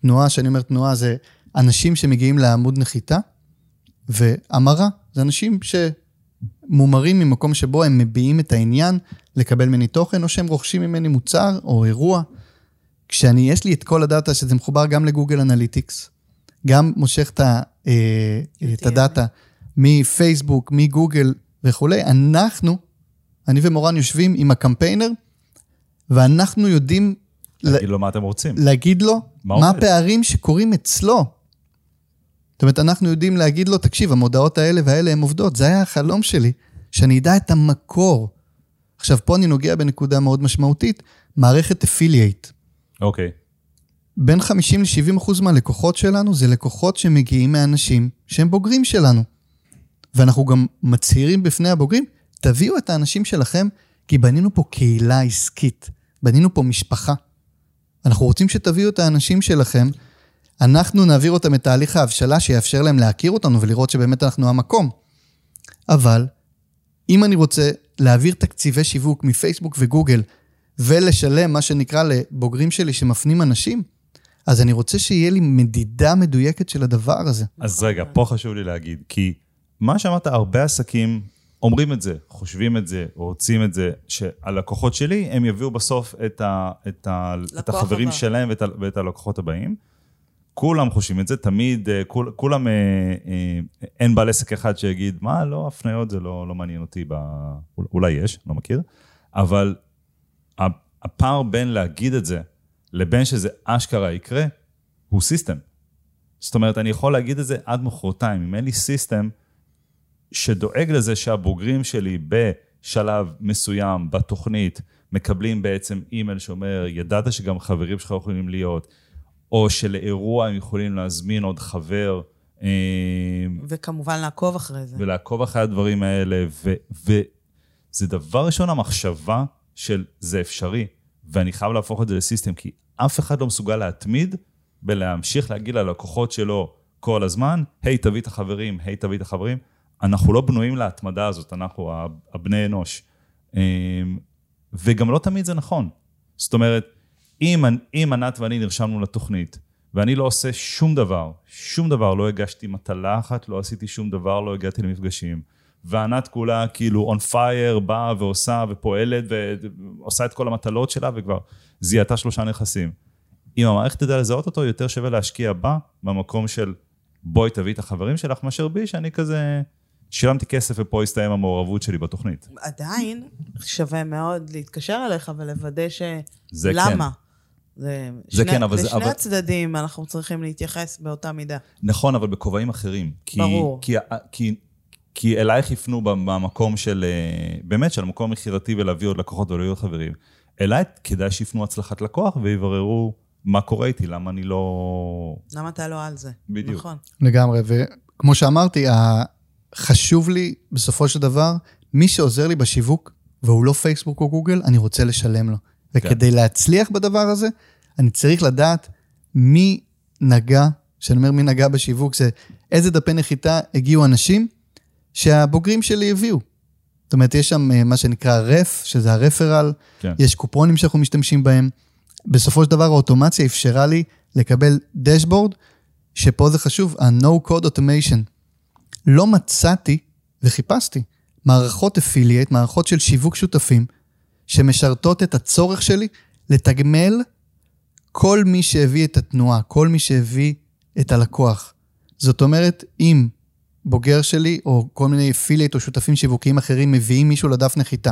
תנועה, שאני אומר תנועה, זה אנשים שמגיעים לעמוד נחיתה, ואמרה, זה אנשים שמומרים ממקום שבו הם מביאים את העניין, לקבל מני תוכן, או שהם רוכשים ממני מוצר, או אירוע. כשאני, יש לי את כל הדאטה, שזה מחובר גם לגוגל אנליטיקס, גם מושך את הדאטה, מפייסבוק, מגוגל וכו'. אנחנו, אני ומורן יושבים עם הקמפיינר, ואנחנו יודעים... להגיד לו מה אתם רוצים. להגיד לו מה הפערים שקורים אצלו. זאת אומרת, אנחנו יודעים להגיד לו, תקשיב, המודעות האלה והאלה הן עובדות. זה היה החלום שלי, שאני אדע את המקור. עכשיו, פה אני נוגע בנקודה מאוד משמעותית, מערכת אפילייט. אוקיי. בין חמישים עד שבעים אחוז מהלקוחות שלנו, זה לקוחות שמגיעים מאנשים שהם בוגרים שלנו. ואנחנו גם מצהירים בפני הבוגרים, תביאו את האנשים שלכם, כי בנינו פה קהילה עסקית, בנינו פה משפחה. אנחנו רוצים שתביאו את האנשים שלכם, אנחנו נעביר אותם את תהליך ההבשלה, שיאפשר להם להכיר אותנו, ולראות שבאמת אנחנו המקום. אבל, אם אני רוצה להעביר תקציבי שיווק מפייסבוק וגוגל, ולשלם מה שנקרא לבוגרים שלי, שמפנים אנשים, אז אני רוצה שיהיה לי מדידה מדויקת של הדבר הזה. אז רגע, פה חשוב לי להגיד, כי... מה שאמרת, הרבה עסקים אומרים את זה, חושבים את זה, רוצים את זה, שהלקוחות שלי, הם יביאו בסוף את, ה, את, ה, את החברים הבא. שלהם ואת, ה, ואת הלקוחות הבאים. כולם חושבים את זה, תמיד, כול, כולם, אה, אה, אין בעל עסק אחד שיגיד, מה, לא, הפניות זה לא, לא מעניין אותי, בא... אולי יש, לא מכיר, אבל הפער בין להגיד את זה, לבין שזה אשכרה יקרה, הוא סיסטם. זאת אומרת, אני יכול להגיד את זה עד מחרתיים, אם אין לי סיסטם, שדואג לזה שהבוגרים שלי בשלב מסוים בתוכנית מקבלים בעצם אימייל שאומר, ידעת שגם חברים שלך יכולים להיות, או שלאירוע הם יכולים להזמין עוד חבר. וכמובן לעקוב אחרי זה. ולעקוב אחרי הדברים האלה, וזה דבר ראשון המחשבה של זה אפשרי, ואני חייב להפוך את זה לסיסטם, כי אף אחד לא מסוגל להתמיד בלהמשיך להגיד ללקוחות שלו כל הזמן, היי תביא את החברים, היי תביא את החברים, אנחנו לא בנויים להתמדה הזאת, אנחנו הבני אנוש. וגם לא תמיד זה נכון. זאת אומרת, אם, אם ענת ואני נרשמנו לתוכנית, ואני לא עושה שום דבר, שום דבר, לא הגשתי מטלה אחת, לא עשיתי שום דבר, לא הגעתי למפגשים, וענת כולה כאילו on fire, באה ועושה ופועלת, ועושה את כל המטלות שלה, וכבר זיהתה שלושה נכסים. אם המערכת תדע לזהות אותו, יותר שווה להשקיע בה, במקום של בואי תביא את החברים שלך, מאשר בי, שאני כזה... שילמתי כסף ופה הסתיים המעורבות שלי בתוכנית. עדיין שווה מאוד להתקשר אליך ולוודא ש... זה למה? כן. זה, זה שני, כן, אבל... לשני אבל... הצדדים אנחנו צריכים להתייחס באותה מידה. נכון, אבל בקובעים אחרים. כי, ברור. כי, כי, כי אלייך יפנו במקום של... באמת, של המקום מחירתי ולהביא עוד לקוחות ולהביא עוד חברים. אלייך כדאי שיפנו הצלחת לקוח ויבררו מה קורה איתי, למה אני לא... למה אתה לא על זה? בדיוק. נכון. לגמרי, וכמו שאמרתי, ה... חשוב לי, בסופו של דבר, מי שעוזר לי בשיווק, והוא לא פייסבוק או גוגל, אני רוצה לשלם לו. וכדי להצליח בדבר הזה, אני צריך לדעת מי נגע, שאני אומר מי נגע בשיווק, זה איזה דפי נחיתה הגיעו אנשים, שהבוגרים שלי הביאו. זאת אומרת, יש שם מה שנקרא רף, שזה הרפרל, יש קופונים שאנחנו משתמשים בהם, בסופו של דבר האוטומציה אפשרה לי לקבל דשבורד, שפה זה חשוב, ה-No Code Automation. לא מצאתי וחיפשתי מערכות אפילייט, מערכות של שיווק שותפים, שמשרתות את הצורך שלי לתגמל כל מי שהביא את התנועה, כל מי שהביא את הלקוח. זאת אומרת, אם בוגר שלי או כל מיני אפילייט או שותפים שיווקיים אחרים מביאים מישהו לדף נחיתה,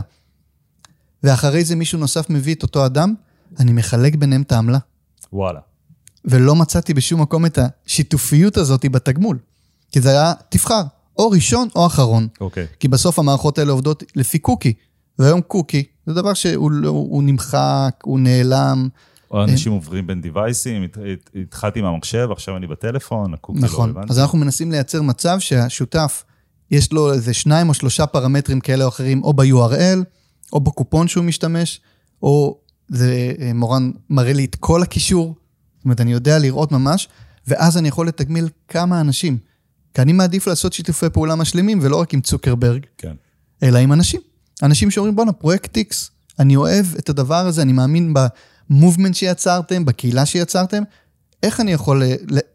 ואחרי זה מישהו נוסף מביא את אותו אדם, אני מחלק ביניהם את העמלה. וואלה. ולא מצאתי בשום מקום את השיתופיות הזאת בתגמול. כי זה היה, תבחר, או ראשון או אחרון. אוקיי. כי בסוף המערכות האלה עובדות לפי קוקי. והיום קוקי, זה דבר שהוא הוא נמחק, הוא נעלם. או אנשים עוברים בין דיווייסים, התחלתי מהמחשב, עכשיו אני בטלפון, הקוקי לא הבנתי. נכון, אז אנחנו מנסים לייצר מצב שהשותף, יש לו איזה שניים או שלושה פרמטרים כאלה או אחרים, או ב-יו אר אל, או בקופון שהוא משתמש, או זה מורן מראה לי את כל הקישור, זאת אומרת, אני יודע לראות ממש, ואז אני יכול לתגמיל כמה אנשים, כי אני מעדיף לעשות שיתופי פעולה משלימים, ולא רק עם צוקרברג, כן. אלא עם אנשים. אנשים שאומרים, בוא, פרויקט X, אני אוהב את הדבר הזה, אני מאמין במובמנט שיצרתם, בקהילה שיצרתם, איך אני יכול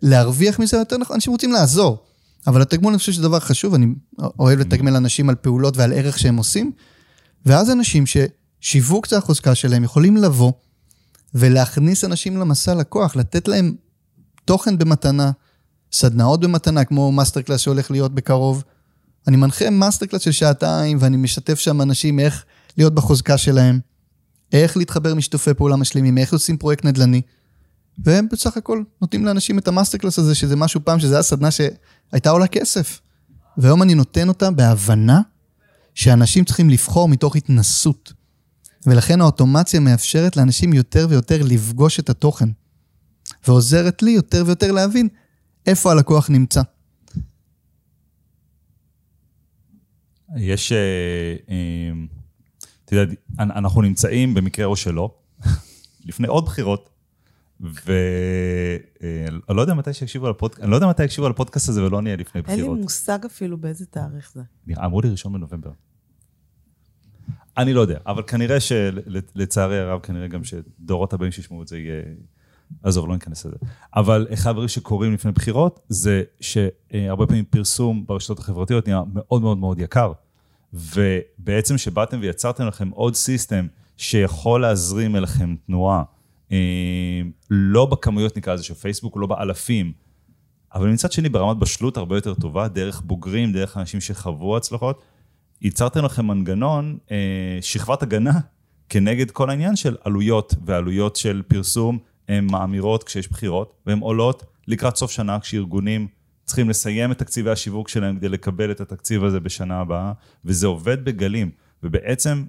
להרוויח מזה יותר נכון? אנשים רוצים לעזור, אבל התגמול אני חושב שזה דבר חשוב, אני אוהב לתגמל אנשים על פעולות ועל ערך שהם עושים, ואז אנשים ששיווק זה החוזקה שלהם, יכולים לבוא ולהכניס אנשים למסע לקוח, לתת להם תוכן במתנה, סדנאות במתנה, כמו מאסטר קלאס שהולך להיות בקרוב. אני מנחה מאסטר קלאס של שעתיים, ואני משתף שם אנשים איך להיות בחוזקה שלהם, איך להתחבר משתופי פעולה משלימים, איך עושים פרויקט נדלני, והם בסך הכל נותנים לאנשים את המאסטר קלאס הזה, שזה משהו פעם, שזה היה סדנה שהייתה עולה כסף. והיום אני נותן אותה בהבנה, שאנשים צריכים לבחור מתוך התנסות. ולכן האוטומציה מאפשרת לאנשים יותר ויותר לפגוש את התוכן. ועוזרת לי יותר ויותר להבין איפה הלקוח נמצא. יש, אתה יודע, אנחנו נמצאים במקרה או שלא, לפני עוד בחירות, ואני לא יודע מתי יקשיבו על הפודקאסט הזה ולא נהיה לפני בחירות. אין לי מושג אפילו באיזה תאריך זה. אמרו לי ראשון בנובמבר. אני לא יודע, אבל כנראה שלצערי הרב, כנראה גם שדורות הבאים שישמעו את זה יהיה, עזוב, לא ניכנס לזה. אבל אחד הדברים שקורים לפני בחירות, זה שהרבה פעמים פרסום ברשתות החברתיות נהיה מאוד מאוד מאוד יקר, ובעצם שבאתם ויצרתם לכם עוד סיסטם שיכול להזרים אליכם תנועה, לא בכמויות נקרא לזה של פייסבוק, לא באלפים, אבל מצד שני ברמת בשלות הרבה יותר טובה, דרך בוגרים, דרך אנשים שחוו הצלחות, ייצרתם לכם מנגנון, שכבת הגנה, כנגד כל העניין של עלויות, ועלויות של פרסום, הן מאמירות כשיש בחירות, והן עולות לקראת סוף שנה, כשארגונים צריכים לסיים את תקציבי השיווק שלהם, כדי לקבל את התקציב הזה בשנה הבאה, וזה עובד בגלים, ובעצם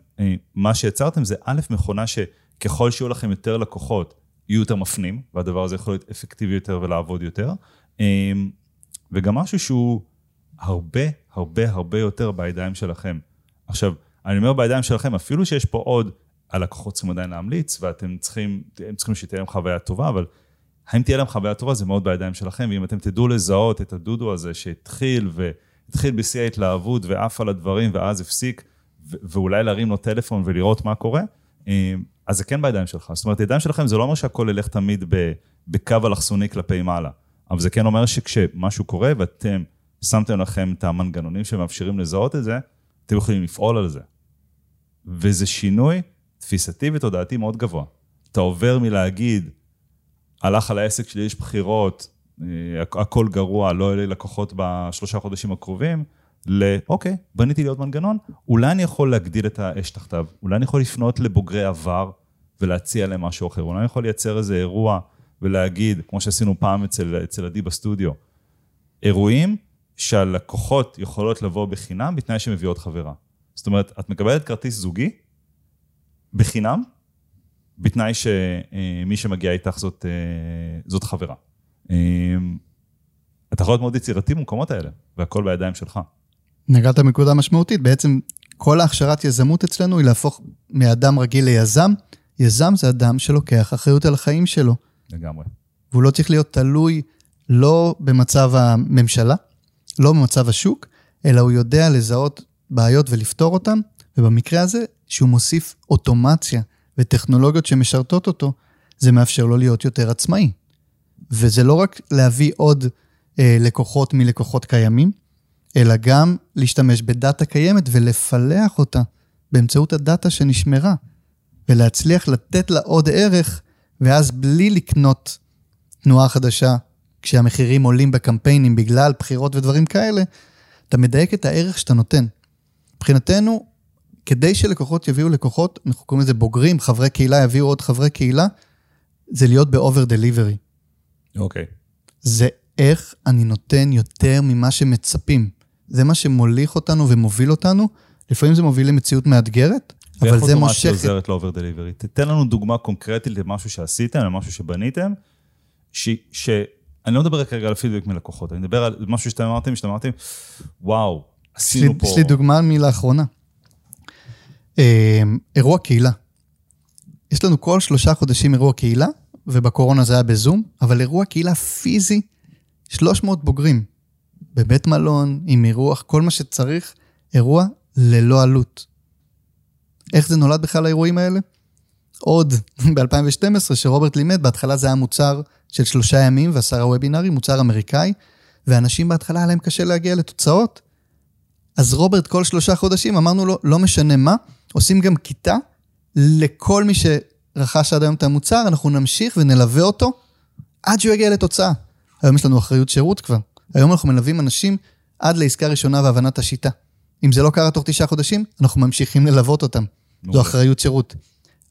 מה שיצרתם זה א' מכונה שככל שיהיו לכם יותר לקוחות, יהיו יותר מפנים, והדבר הזה יכול להיות אפקטיבי יותר ולעבוד יותר, וגם משהו שהוא הרבה, הרבה, הרבה יותר בידיים שלכם. עכשיו, אני אומר בידיים שלכם, אפילו שיש פה עוד, הלקוחות צריכים עדיין להמליץ, ואתם צריכים, הם צריכים שתהיה להם חוויה טובה, אבל האם תהיה להם חוויה טובה, זה מאוד בידיים שלכם, ואם אתם תדעו לזהות את הדודו הזה, שהתחיל והתחיל בשיא ההתלהבות, ואף על הדברים, ואז הפסיק, ו- ואולי להרים לו טלפון ולראות מה קורה, אז זה כן בידיים שלך. זאת אומרת, הידיים שלכם זה לא אומר שהכל ילך תמיד ב- בקו אלכסוני כלפי מעלה, אבל זה כן אומר שכשמשהו קורה, ואתם שמתם לכם את המנגנונים שמאפשרים לזהות את זה, אתם יכולים לפעול על זה. וזה שינוי תפיסתי ותודעתי מאוד גבוה. אתה עובר מלהגיד, הלך על העסק שלי, יש בחירות, הכל גרוע, לא אלה לקוחות בשלושה חודשים הקרובים, לאוקיי, בניתי להיות מנגנון, אולי אני יכול להגדיל את האש תחתיו, אולי אני יכול לפנות לבוגרי עבר ולהציע להם משהו אחר, אולי אני יכול לייצר איזה אירוע ולהגיד, כמו שעשינו פעם אצל, אצל עדי בסטודיו, אירועים, שהלקוחות יכולות לבוא בחינם, בתנאי שמביאות חברה. זאת אומרת, את מקבלת כרטיס זוגי, בחינם, בתנאי שמי שמגיע איתך זאת, זאת חברה. אתה יכול להיות מאוד יצירתי במקומות האלה, והכל בידיים שלך. נגעת מנקודה משמעותית, בעצם כל ההכשרת יזמות אצלנו, היא להפוך מאדם רגיל ליזם, יזם זה אדם שלוקח אחריות על החיים שלו. לגמרי. והוא לא צריך להיות תלוי, לא במצב הממשלה, לא במצב השוק, אלא הוא יודע לזהות בעיות ולפתור אותן, ובמקרה הזה שהוא מוסיף אוטומציה וטכנולוגיות שמשרתות אותו, זה מאפשר לו להיות יותר עצמאי. וזה לא רק להביא עוד אה, לקוחות מלקוחות קיימים, אלא גם להשתמש בדאטה קיימת ולפלח אותה באמצעות הדאטה שנשמרה, ולהצליח לתת לה עוד ערך, ואז בלי לקנות תנועה חדשה, כשהמחירים עולים בקמפיינים בגלל בחירות ודברים כאלה, אתה מדייק את הערך שאתה נותן. מבחינתנו, כדי שלקוחות יביאו לקוחות, אנחנו קוראים לזה בוגרים, חברי קהילה יביאו עוד חברי קהילה, זה להיות באובר דליברי. אוקיי. זה איך אני נותן יותר ממה שמצפים. זה מה שמוליך אותנו ומוביל אותנו. לפעמים זה מוביל למציאות מאתגרת, אבל זה מושך... ואיך עוזרת לאובר דליברי? תתן לנו דוגמה קונקרטית למשהו שעשיתם, למשהו שבניתם, ש... ש... אני לא מדבר כרגע על פידבק מלקוחות, אני מדבר על משהו שאתם אמרתם, שאתם אמרתם, וואו, עשינו פה... יש לי דוגמה מלאחרונה. אירוע קהילה. יש לנו כל שלושה חודשים אירוע קהילה, ובקורונה זה היה בזום, אבל אירוע קהילה פיזי, שלוש מאות בוגרים, בבית מלון, עם אירוח, כל מה שצריך, אירוע ללא עלות. איך זה נולד בכלל האירועים האלה? עוד ב-אלפיים ושתים עשרה, שרוברט לימד, בהתחלה זה היה מוצר של שלושה ימים, ועשר הוובינארי, מוצר אמריקאי, ואנשים בהתחלה עליהם קשה להגיע לתוצאות. אז רוברט כל שלושה חודשים, אמרנו לו, לא משנה מה, עושים גם כיתה, לכל מי שרכש עד היום את המוצר, אנחנו נמשיך ונלווה אותו, עד שהוא יגיע לתוצאה. היום יש לנו אחריות שירות כבר. היום אנחנו מלווים אנשים, עד לעסקה ראשונה והבנת השיטה. אם זה לא קרה תוך תשעה חודשים, אנחנו ממשיכים ללוות אותם. זו אחריות שירות.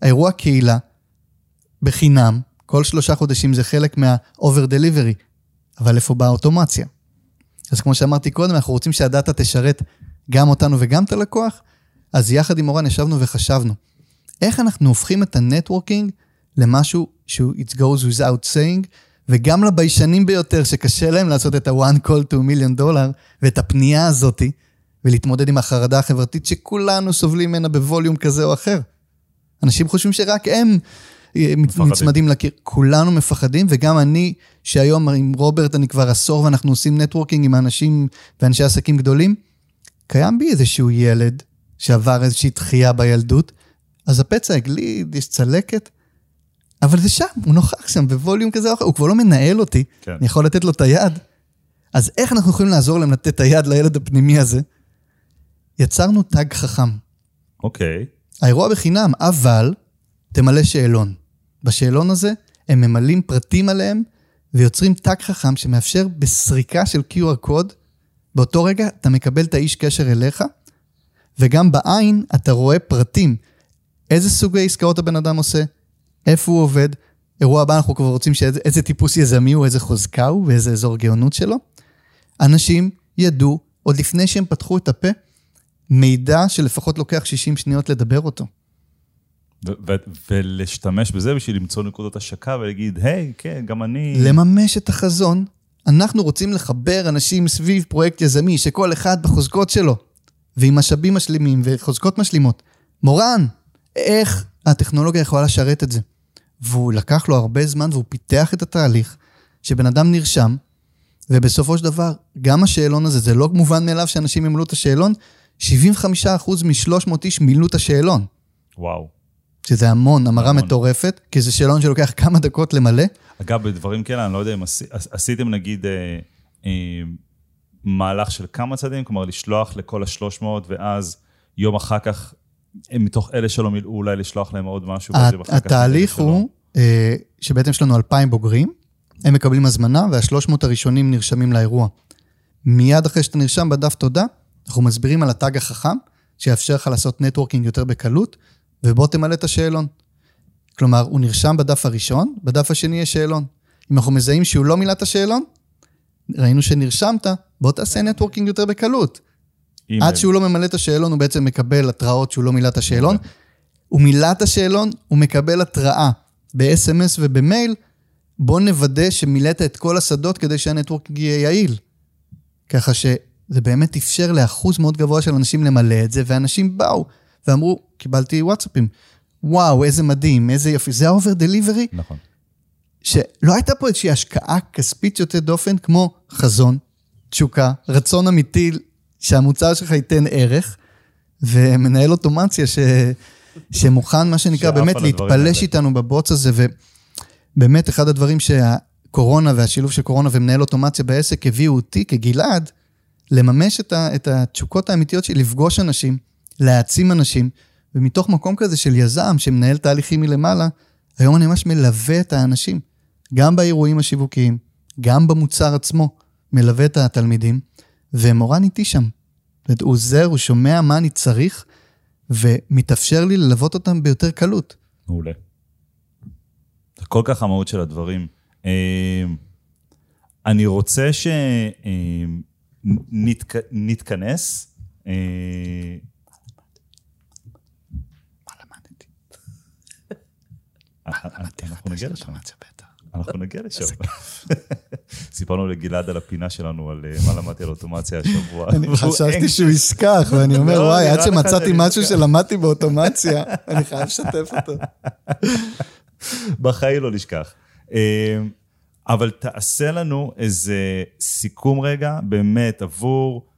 האירוע קהילה, בחינם, כל שלושה חודשים זה חלק מהאובר דליברי, אבל איפה באה האוטומציה? אז כמו שאמרתי קודם, אנחנו רוצים שהדאטה תשרת גם אותנו וגם את הלקוח, אז יחד עם מורן ישבנו וחשבנו, איך אנחנו הופכים את הנטוורקינג למשהו שהוא it goes without saying, וגם לביישנים ביותר שקשה להם לעשות את ה-one call to million dollar, ואת הפנייה הזאת, ולהתמודד עם החרדה החברתית שכולנו סובלים ממנה בווליום כזה או אחר. אנשים חושבים שרק הם מצמדים לקיר, כולנו מפחדים, וגם אני, שהיום עם רוברט אני כבר עשור, ואנחנו עושים נטוורקינג עם האנשים ואנשי עסקים גדולים, קיים בי איזשהו ילד, שעבר איזושהי דחייה בילדות, אז הפצע הגליד, יש צלקת, אבל זה שם, הוא נוכח שם בווליום כזה, הוא כבר לא מנהל אותי, כן. אני יכול לתת לו את היד, אז איך אנחנו יכולים לעזור להם לתת את היד לילד הפנימי הזה? יצרנו טאג חכם. אוקיי. Okay. האירוע בחינם, אבל תמלא שאלון. בשאלון הזה הם ממלאים פרטים עליהם ויוצרים טאג חכם שמאפשר בסריקה של קיו אר code. באותו רגע אתה מקבל את האיש קשר אליך וגם בעין אתה רואה פרטים. איזה סוגי עסקאות הבן אדם עושה, איפה הוא עובד. אירוע הבא אנחנו כבר רוצים שאיזה, איזה טיפוס יזמי הוא, איזה חוזקה הוא ואיזה אזור גאונות שלו. אנשים ידעו עוד לפני שהם פתחו את הפה מידע שלפחות לוקח שישים שניות לדבר אותו. ו- ו- ולהשתמש בזה בשביל למצוא נקודות השקה ולהגיד, היי, כן, גם אני... לממש את החזון. אנחנו רוצים לחבר אנשים סביב פרויקט יזמי, שכל אחד בחוזקות שלו, ועם משאבים משלימים וחוזקות משלימות. מורן, איך הטכנולוגיה יכולה לשרת את זה? והוא לקח לו הרבה זמן, והוא פיתח את התהליך, שבן אדם נרשם, ובסופו של דבר, גם השאלון הזה, זה לא מובן מאליו שאנשים ימלאו את השאלון, שבעים וחמישה אחוז מ-שלוש מאות איש מילאו את השאלון. וואו. שזה המון, המרה מטורפת, כי זה שאלון שלוקח כמה דקות למלא. אגב, בדברים כאלה, אני לא יודע אם עשיתם, נגיד, אה, אה, מהלך של כמה צעדים, כלומר, לשלוח לכל ה-שלוש מאות, ואז יום אחר כך, מתוך אלה שלא מילאו, אולי לשלוח להם עוד משהו. הת, התהליך הוא, אה, שבעצם יש לנו אלפיים בוגרים, הם מקבלים הזמנה, וה-שלוש מאות הראשונים נרשמים לאירוע. מיד אחרי שאתה נרשם בדף תודה, אנחנו מסבירים על הטאג החכם, שיאפשר לך לעשות נטוורקינג יותר בקלות, ובוא תמלא את השאלון. כלומר, הוא נרשם בדף הראשון, בדף השני יש שאלון. אם אנחנו מזהים שהוא לא מילא את השאלון, ראינו שנרשמת, בוא תעשה נטוורקינג יותר בקלות. עד שהוא לא ממלא את השאלון, הוא בעצם מקבל התראות שהוא לא מילא את השאלון. הוא מילא את השאלון, הוא מקבל התראה ב-אס אם אס ובמייל, בוא נוודא שמילאת את כל השדות, כדי שהנטוורקינג יהיה יעיל. ככה ש... זה באמת אפשר לאחוז מאוד גבוה של אנשים למלא את זה, ואנשים באו ואמרו, קיבלתי וואטסאפים, וואו, איזה מדהים, איזה יופי, זה האובר דליברי, נכון. שלא הייתה פה איזושהי השקעה כספית יותר דופן, כמו חזון, תשוקה, רצון אמיתי, שהמוצר שלך ייתן ערך, ומנהל אוטומציה, ש... שמוכן, מה שנקרא, באמת להתפלש איתנו בבוץ הזה, באמת אחד הדברים שהקורונה והשילוב של קורונה ומנהל אוטומציה בעסק הביאו אותי כגלעד, לממש את, ה, את התשוקות האמיתיות שלי, לפגוש אנשים, להעצים אנשים, ומתוך מקום כזה של יזם שמנהל תהליכים מלמעלה, היום אני ממש מלווה את האנשים, גם באירועים השיווקיים, גם במוצר עצמו, מלווה את התלמידים, ומורן איתי שם, הוא עוזר, הוא שומע מה אני צריך, ומתאפשר לי ללוות אותם ביותר קלות. מעולה. זה כל כך המהות של הדברים. אני רוצה שנתכנס. מה למדתי? אנחנו נגיע לשם. אנחנו נגיע לשם. סיפרנו לגלעד על הפינה שלנו, על מה למדתי על אוטומציה השבוע. אני חשבתי שהוא ישכח, ואני אומר, וואי, עד שמצאתי משהו שלמדתי באוטומציה, אני חייב לשתף אותו. בחיים לא נשכח. אבל תעשה לנו איזה סיכום רגע, באמת עבור,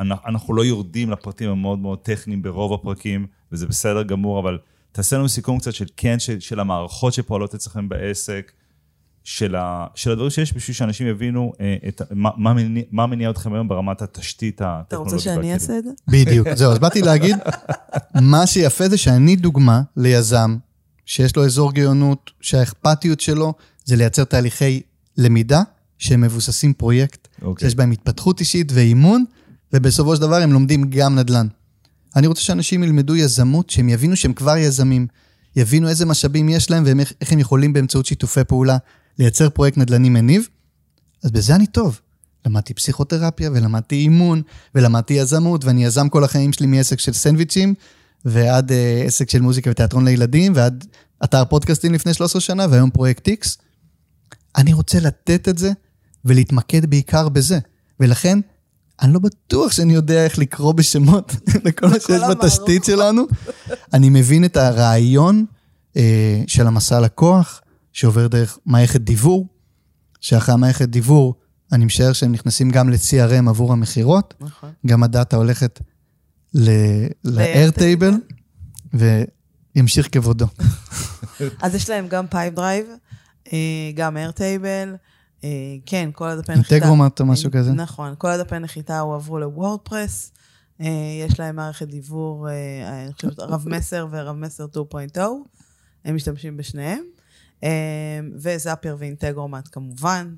אנחנו לא יורדים לפרטים המאוד מאוד טכניים ברוב הפרקים, וזה בסדר גמור, אבל תעשה לנו סיכום קצת של כן, של, של המערכות שפועלות אצלכם בעסק, של, ה, של הדברים שיש בשביל שאנשים יבינו אה, את, מה, מה, מניע, מה מניע אתכם היום ברמת התשתית הטכנולוגית. אתה רוצה שאני והכלים. אעשה את זה? בדיוק, זהו, אז באתי להגיד, מה שיפה זה שאני דוגמה ליזם, שיש לו אזור גאונות, שהאכפתיות שלו זה לייצר תהליכי למידה, שהם מבוססים פרויקט, okay. שיש בהם התפתחות אישית ואימון, ובסופו של דבר הם לומדים גם נדל"ן. אני רוצה שאנשים ילמדו יזמות, שהם יבינו שהם כבר יזמים, יבינו איזה משאבים יש להם, ואיך הם יכולים באמצעות שיתופי פעולה, לייצר פרויקט נדל"ני מניב, אז בזה אני טוב. למדתי פסיכותרפיה, ולמדתי אימון, ולמדתי יזמות, ואני יזם כל החיים שלי מעסק של סנדוויצ'ים, ועד אה, עסק של מוזיקה ותיאטרון לילדים, ועד אתר פודקאסטים לפני שלוש עשרה שנה, והיום פרויקט X. אני רוצה לתת את זה, ולהתמקד בעיקר בזה, ולכן אני לא בטוח שאני יודע איך לקרוא בשמות לכל מה שיש בתשתית שלנו. אני מבין את הרעיון אה, של המסע לקוח, שעובר דרך מערכת דיבור, שאחרי מערכת דיבור, אני משער שהם נכנסים גם ל-סי אר אם עבור המחירות, נכון. גם הדאטה הולכת ל-Airtable, וימשיך כבודו. אז יש להם גם פייפ דרייב, גם Airtable, כן, כל הדפי נחיתה. אינטגרומט או משהו כזה. נכון, כל הדפי נחיתה הוא עברו לוורדפרס, יש להם מערכת דיבור, אני חושבת, רב מסר ורב מסר שתיים נקודה אפס, הם משתמשים בשניהם, וזאפר ואינטגרומט כמובן,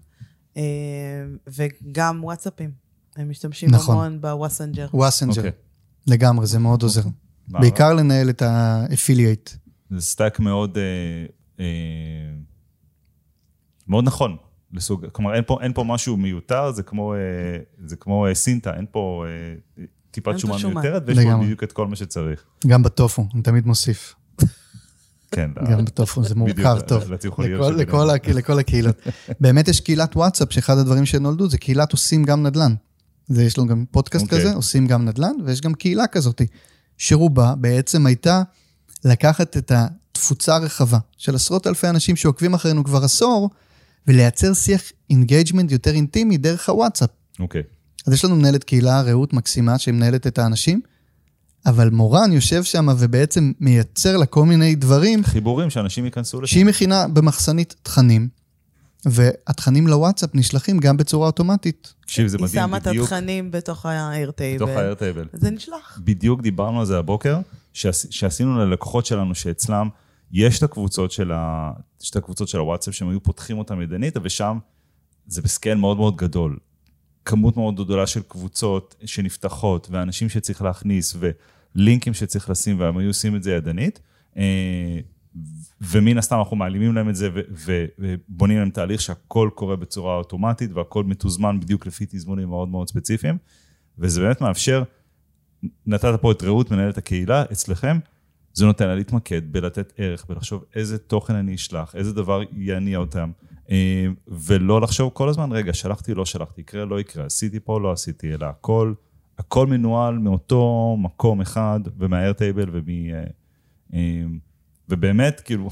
וגם וואטסאפים, הם משתמשים המון בוואסנג'ר. וואסנג'ר, לגמרי, זה מאוד עוזר. בעיקר לנהל את האפילייט. זה סטאק מאוד מאוד נכון. לסוג, כלומר, אין פה, אין פה משהו מיותר, זה כמו, זה כמו סינטה, אין פה טיפת שומן מיותרת, ויש פה בדיוק את כל מה שצריך. גם בטופו, אני תמיד מוסיף. כן. גם בטופו, זה מורכב טוב. לכל הקהילות. באמת יש קהילת וואטסאפ, שאחד הדברים שנולדו, זה קהילת עושים גם נדל"ן. ויש לנו גם פודקאסט כזה, עושים גם נדל"ן, ויש גם קהילה כזאת, שרובה בעצם הייתה לקחת את התפוצה הרחבה, של עשרות אלפי אנשים שעוקבים אחרינו כבר עשור, ולייצר שיח אינגייג'מנט יותר אינטימי דרך הוואטסאפ. אוקיי. אז יש לנו מנהלת קהילה, רעות מקסימה, שהיא מנהלת את האנשים, אבל מורן יושב שם ובעצם מייצר לה כל מיני דברים. חיבורים שאנשים ייכנסו לשם. שהיא מכינה במחסנית תכנים, והתכנים לוואטסאפ נשלחים גם בצורה אוטומטית. תקשיב, זה מדהים בדיוק. היא שמה את התכנים בתוך ה-Airtable. בתוך ה-Airtable. זה נשלח. בדיוק דיברנו על זה הבוקר, שעשינו ללקוחות שלנו שאצלם יש את הקבוצות של ה... יש את הקבוצות של הוואטסאפ שהם היו פותחים אותם ידנית, ושם זה בסקל מאוד מאוד גדול. כמות מאוד גדולה של קבוצות שנפתחות, ואנשים שצריך להכניס, ולינקים שצריך לשים, והם היו עושים את זה ידנית, ומן הסתם אנחנו מעלימים להם את זה, ובונים להם תהליך שהכל קורה בצורה אוטומטית, והכל מתוזמן בדיוק לפי תזמונים מאוד מאוד ספציפיים, וזה באמת מאפשר, נתת פה את רעות מנהלת הקהילה אצלכם, זה נותן לה להתמקד בלתת ערך, ולחשוב איזה תוכן אני אשלח, איזה דבר יעניע אותם, ולא לחשוב כל הזמן, רגע, שלחתי, לא שלחתי, יקרה, לא יקרה, עשיתי פה, לא עשיתי, אלא הכל, הכל מנוהל מאותו מקום אחד, ומה-Airtable, ומ... ובאמת, כאילו,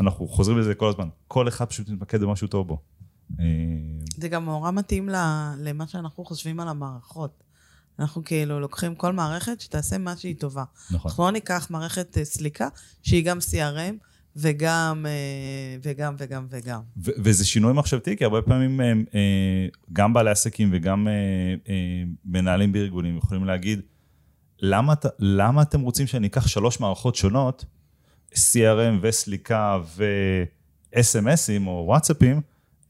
אנחנו חוזרים לזה כל הזמן, כל אחד פשוט מתמקד במשהו טוב בו. זה גם מאוד מתאים למה שאנחנו חושבים על המערכות. אנחנו כאילו לוקחים כל מערכת שתעשה מה שהיא טובה. נכון. אנחנו לא ניקח מערכת סליקה, שהיא גם סי אר אם, וגם, וגם, וגם, וגם. ו- וזה שינוי מחשבתי, כי הרבה פעמים גם בעלי עסקים וגם מנהלים בארגונים יכולים להגיד, למה, למה אתם רוצים שאני אקח שלוש מערכות שונות, סי אר אם וסליקה ו-אס אם אסים או וואטסאפים,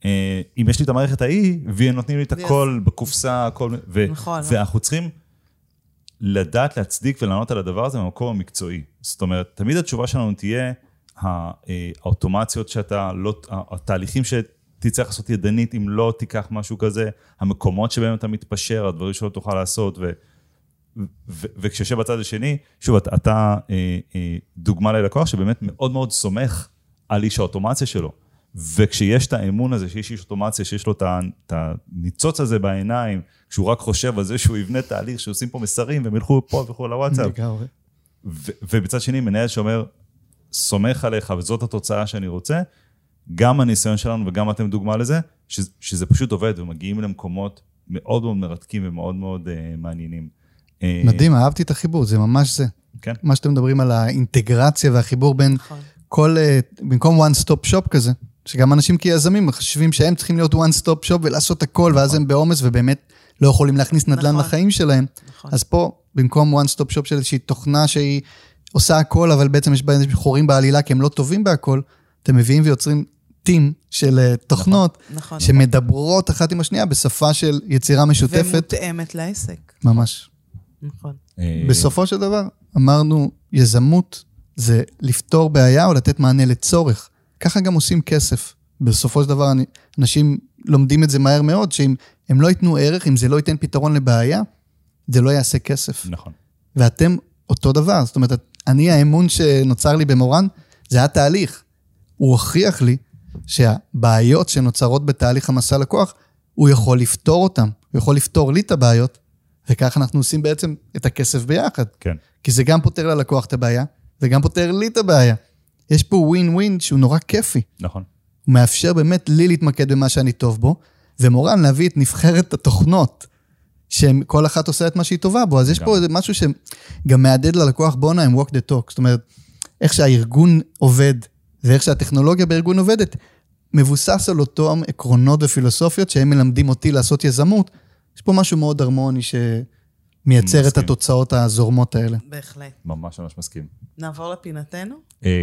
אם יש לי את המערכת ההיא, והם נותנים לי את הכל בקופסה, הכל, ו- נכון, ואנחנו צריכים לדעת, להצדיק ולענות על הדבר הזה במקום המקצועי. זאת אומרת, תמיד התשובה שלנו תהיה, האוטומציות שאתה לא, התהליכים שתצטרך לעשות ידנית, אם לא תיקח משהו כזה, המקומות שבהם אתה מתפשר, הדברים שלא תוכל לעשות, ו, ו, וכשיושב בצד השני, שוב, אתה, אתה דוגמה ללקוח שבאמת מאוד מאוד סומך על איש האוטומציה שלו, וכשיש את האמון הזה, שיש איש אוטומציה, שיש לו את הניצוץ הזה בעיניים, כשהוא רק חושב על זה שהוא יבנה תהליך, שעושים פה מסרים, והם ילכו פה וילכו לוואטסאפ, ו, ובצד שני מנהל שאומר, סומך עליך, וזאת התוצאה שאני רוצה, גם הניסיון שלנו, וגם אתם דוגמה לזה, שזה פשוט עובד, ומגיעים למקומות מאוד מאוד מרתקים, ומאוד מאוד מעניינים. מדהים, אהבתי את החיבור, זה ממש זה. כן. מה שאתם מדברים על האינטגרציה, והחיבור בין כל, במקום one stop shop כזה, שגם אנשים כיזמים חושבים שהם צריכים להיות one stop shop, ולעשות הכל, ואז הם בעומס, ובאמת לא יכולים להכניס נדל"ן לחיים שלהם. אז פה, במקום one stop shop של איזושהי תוכנה שהיא עושה הכל, אבל בעצם יש חורים בעלילה, כי הם לא טובים בהכל, אתם מביאים ויוצרים טים של תוכנות, שמדברות אחת עם השנייה, בשפה של יצירה משותפת. ומותאמת לעסק. ממש. נכון. בסופו של דבר, אמרנו, יזמות זה לפתור בעיה, או לתת מענה לצורך. ככה גם עושים כסף. בסופו של דבר, אנשים לומדים את זה מהר מאוד, שאם הם לא ייתנו ערך, אם זה לא ייתן פתרון לבעיה, זה לא יעשה כסף. נכון. ואתם אותו דבר, זאת אומרת, אני, האמון שנוצר לי במורן, זה היה תהליך. הוא הוכיח לי שהבעיות שנוצרות בתהליך המסע לקוח, הוא יכול לפתור אותם, הוא יכול לפתור לי את הבעיות, וכך אנחנו עושים בעצם את הכסף ביחד. כן. כי זה גם פותר ללקוח את הבעיה, וגם פותר לי את הבעיה. יש פה ווין ווין שהוא נורא כיפי. נכון. הוא מאפשר באמת לי להתמקד במה שאני טוב בו, ומורן להביא את נבחרת התוכנות, שכל אחת עושה את מה שהיא טובה בו, אז יש פה משהו שגם מעדד ללקוח בונה עם walk the talk, זאת אומרת, איך שהארגון עובד, ואיך שהטכנולוגיה בארגון עובדת, מבוסס על אותם עקרונות ופילוסופיות, שהם מלמדים אותי לעשות יזמות, יש פה משהו מאוד הרמוני, שמייצר את התוצאות הזורמות האלה. בהחלט. ממש ממש מסכים. נעבור לפינתנו?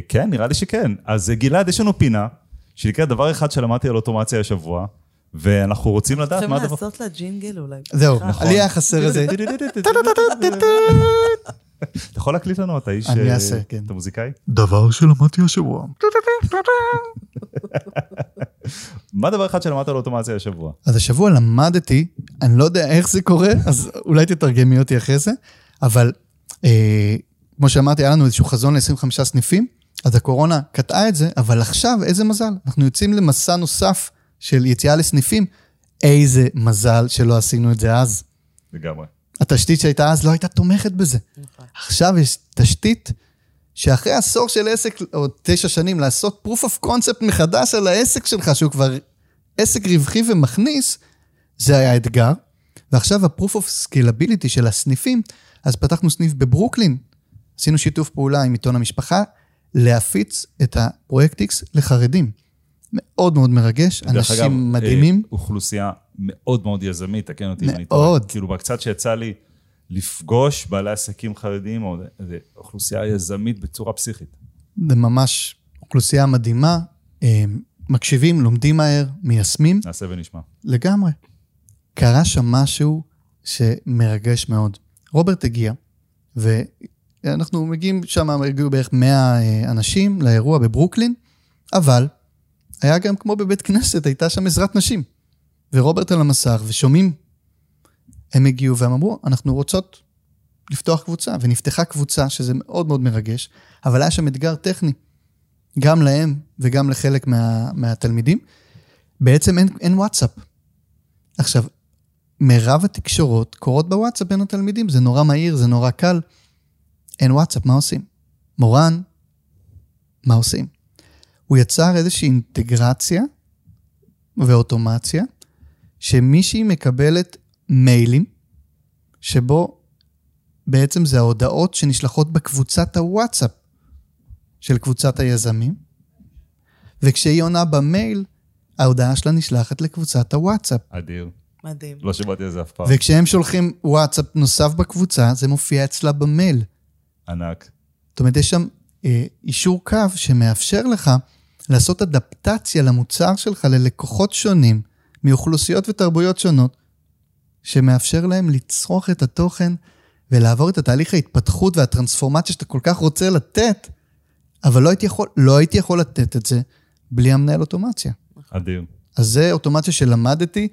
כן, נראה לי שכן. אז גלעד, יש לנו פינה, שנקראת דבר אחד שלמדתי על אוטומציה השבוע, ואנחנו רוצים לדעת מה הדבר... לעשות לג'ינגל אולי. זהו, נכון. עלייה חסר הזה. אתה יכול להקליט לנו, אתה איש... אני אעשה, כן. אתה מוזיקאי? דבר שלמדתי השבוע. מה הדבר אחד שלמדת על אוטומציה השבוע? אז השבוע למדתי, אני לא יודע איך זה קורה, אז אולי תתרגמי אותי אחרי זה, אבל כמו שאמרתי, היה לנו איזשהו חזון ל-עשרים וחמישה סניפים, אז הקורונה קטעה את זה, אבל עכשיו איזה מזל, אנחנו יוצאים למסע נוסף, של יציאה לסניפים, איזה מזל שלא עשינו את זה אז. לגמרי. התשתית שהייתה אז לא הייתה תומכת בזה. נכון. עכשיו יש תשתית שאחרי עשור של עסק, או תשע שנים, לעשות proof of concept מחדש על העסק שלך, שהוא כבר עסק רווחי ומכניס, זה היה אתגר. ועכשיו ה-proof of scalability של הסניפים, אז פתחנו סניף בברוקלין, עשינו שיתוף פעולה עם עיתון המשפחה, להפיץ את הפרויקט X לחרדים. מאוד מאוד מרגש, אנשים אגב, מדהימים. אוכלוסייה מאוד מאוד יזמית, תקן אותי. מאוד. אני, כאילו, בקצת שיצא לי לפגוש בעלי עסקים חרדיים, או זה, אוכלוסייה יזמית בצורה פסיכית. זה ממש אוכלוסייה מדהימה, מקשיבים, לומדים מהר, מיישמים. נעשה ונשמע. לגמרי. קרה שם משהו שמרגש מאוד. רוברט הגיע, ואנחנו מגיעים שם, הגיעו בערך מאה אנשים לאירוע בברוקלין, אבל... היה גם כמו בבית כנסת, הייתה שם עזרת נשים, ורוברט על המסך, ושומעים, הם הגיעו והם אמרו, אנחנו רוצות לפתוח קבוצה, ונפתחה קבוצה, שזה מאוד מאוד מרגש, אבל היה שם אתגר טכני, גם להם, וגם לחלק מה, מהתלמידים, בעצם אין, אין וואטסאפ. עכשיו, מרב התקשורות, קורות בוואטסאפ בין התלמידים, זה נורא מהיר, זה נורא קל, אין וואטסאפ, מה עושים? מורן, מה עושים? הוא יצר איזושהי אינטגרציה ואוטומציה, שמישהי מקבלת מיילים, שבו בעצם זה ההודעות שנשלחות בקבוצת הוואטסאפ של קבוצת היזמים, וכשהיא עונה במייל, ההודעה שלה נשלחת לקבוצת הוואטסאפ. אדיר. מדהים. לא שבאתי איזה אף פעם. וכשהם שולחים וואטסאפ נוסף בקבוצה, זה מופיע אצלה במייל. ענק. זאת אומרת, יש שם אה, אישור קו שמאפשר לך לעשות אדפטציה למוצר שלך ללקוחות שונים, מאוכלוסיות ותרבויות שונות, שמאפשר להם לצרוך את התוכן ולעבור את התהליך ההתפתחות והטרנספורמציה שאתה כל כך רוצה לתת, אבל לא הייתי יכול, לא הייתי יכול לתת את זה בלי המנהל אוטומציה. אדיר. אז זה אוטומציה שלמדתי,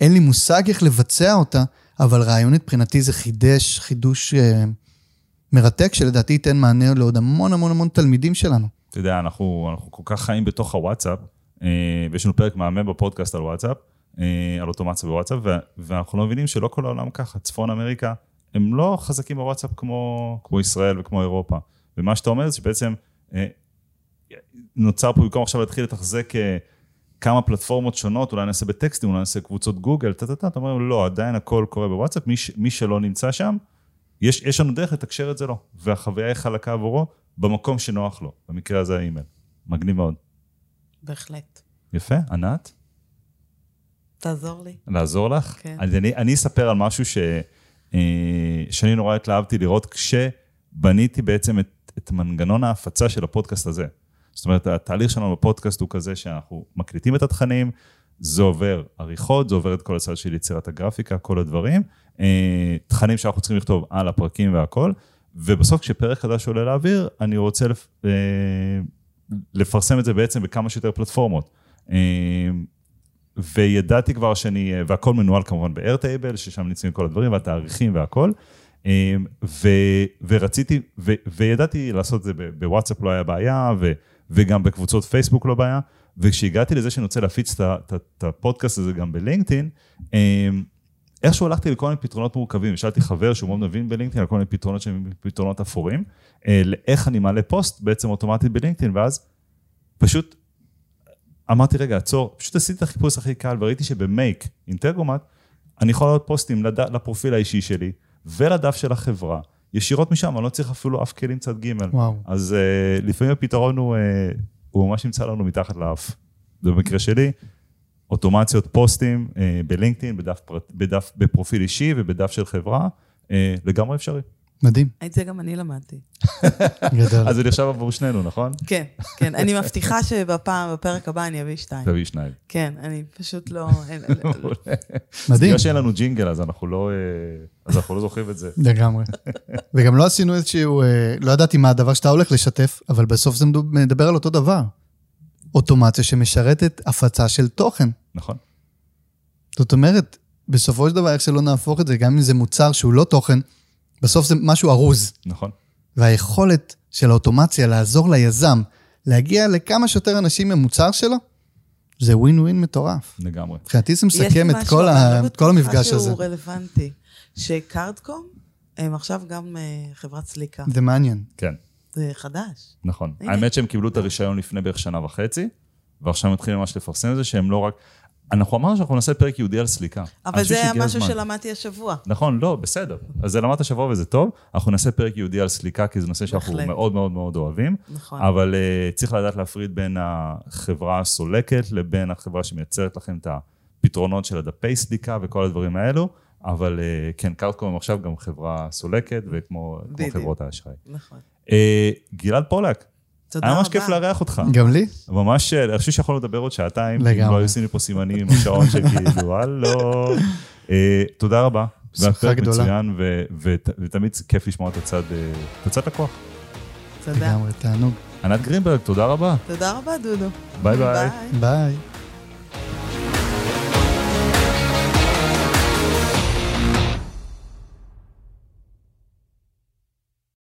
אין לי מושג איך לבצע אותה, אבל רעיונית מבחינתי זה חידש, חידוש אה, מרתק, שלדעתי ייתן מענה לעוד המון המון המון תלמידים שלנו. אתה יודע, אנחנו, אנחנו כל כך חיים בתוך הוואטסאפ, אה, ויש לנו פרק מהמם בפודקאסט על וואטסאפ, אה, על אוטומציה בוואטסאפ, ו- ואנחנו לא מבינים שלא כל העולם ככה, צפון אמריקה, הם לא חזקים בוואטסאפ כמו, כמו ישראל וכמו אירופה. ומה שאתה אומר זה שבעצם אה, נוצר פה במקום עכשיו להתחיל לתחזק אה, כמה פלטפורמות שונות, אולי נעשה בטקסטים, אולי נעשה קבוצות גוגל, טטטט, אתה אומר, לא, עדיין הכל קורה בוואטסאפ, מי, מי שלא נמצא שם, יש, יש לנו דרך לתקשר את זה לו, והחוויה היא חלקה עבורו, במקום שנוח לו, במקרה הזה האימייל. מגניב מאוד. בהחלט. יפה, ענת? תעזור לי. לעזור לך? כן. אני, אני אספר על משהו ש, שאני נורא התלהבתי לראות, כשבניתי בעצם את, את מנגנון ההפצה של הפודקאסט הזה. זאת אומרת, התהליך שלנו בפודקאסט הוא כזה שאנחנו מקליטים את התכנים, זה עובר עריכות, זה עובר את כל הצד של יצירת הגרפיקה, כל הדברים, תכנים שאנחנו צריכים לכתוב על הפרקים והכל, ובסוף כשפרק חדש עולה לאוויר, אני רוצה לפרסם את זה בעצם בכמה שיותר פלטפורמות. וידעתי כבר שאני, והכל מנוהל כמובן ב-Airtable, ששם נצאים כל הדברים והתאריכים והכל, ורציתי, וידעתי לעשות את זה בוואטסאפ לא היה בעיה, וגם בקבוצות פייסבוק לא בעיה, וכשהגעתי לזה שאני רוצה להפיץ את הפודקאסט הזה גם בלינקדאין, איכשהו הלכתי לכל מיני פתרונות מורכבים, ושאלתי חבר שהוא מאוד מבין בלינקדאין, לכל מיני פתרונות שהם פתרונות אפורים, לאיך אני מעלה פוסט בעצם אוטומטית בלינקדאין, ואז פשוט אמרתי, רגע, עצור, פשוט עשיתי את החיפוש הכי קל, וראיתי שבמייק, אינטגרומט, אני יכול לעלות פוסטים לפרופיל האישי שלי, ולדף של החברה, ישירות משם, אני לא צריך אפילו אף כלים צד ג' אז uh, לפעמים הפתרון הוא, uh, הוא ממש ימצא לנו מתחת לאף. זה במקרה שלי, אוטומציות פוסטים uh, בלינקדאין, בדף, בדף, בפרופיל אישי ובדף של חברה, uh, לגמרי אפשרי. מדהים. את זה גם אני למדתי. אז זה נחשב עבור שנינו, נכון? כן, כן. אני מבטיחה שבפעם, בפרק הבא אני אביא שתיים. תביא שניים. כן, אני פשוט לא... מדהים. בגלל שאין לנו ג'ינגל, אז אנחנו לא זוכרים את זה. לגמרי. וגם לא עשינו איזשהו... לא ידעתי מה הדבר שאתה הולך לשתף, אבל בסוף זה מדבר על אותו דבר. אוטומציה שמשרתת הפצה של תוכן. נכון. זאת אומרת, בסופו של דבר, איך שלא נהפוך את זה, גם אם זה מוצר שהוא לא תוכן, בסוף זה משהו ארוז. נכון. והיכולת של האוטומציה לעזור ליזם, להגיע לכמה שיותר אנשים ממוצר שלו, זה ווין ווין מטורף. לגמרי. מבחינתי זה מסכם את כל, ה... את כל המפגש הזה. שהוא רלוונטי, שקארדקום, הם עכשיו גם חברת סליקה. זה מעניין. כן. זה חדש. נכון. הנה. האמת שהם קיבלו את הרישיון לפני בערך שנה וחצי, ועכשיו מתחילים ממש לפרסם את זה, שהם לא רק... אנחנו אמרנו שאנחנו נעשה פרק יהודי על סליקה. אבל זה היה משהו שלמדתי השבוע. נכון, לא, בסדר. אז זה למדת השבוע וזה טוב. אנחנו נעשה פרק יהודי על סליקה, כי זה נושא שאנחנו מאוד מאוד מאוד אוהבים. נכון. אבל צריך לדעת להפריד בין החברה הסולקת, לבין החברה שמייצרת לכם את הפתרונות של הדפי סליקה וכל הדברים האלו. אבל כן, קארדקום עכשיו גם חברה סולקת, וכמו חברות האשראי. נכון. גלעד פולק. היה ממש כיף לארח אותך. גם לי? ממש, אני חושב שיכולנו לדבר עוד שעתיים, אם לא היו שינו פה סימנים עם השעון שכאילו, הלו. תודה רבה. שמחה גדולה. מצוין, ותמיד כיף לשמוע את הצד לקוח. תודה. תענוג. ענת גרינברג, תודה רבה. תודה רבה, דודו. ביי ביי. ביי.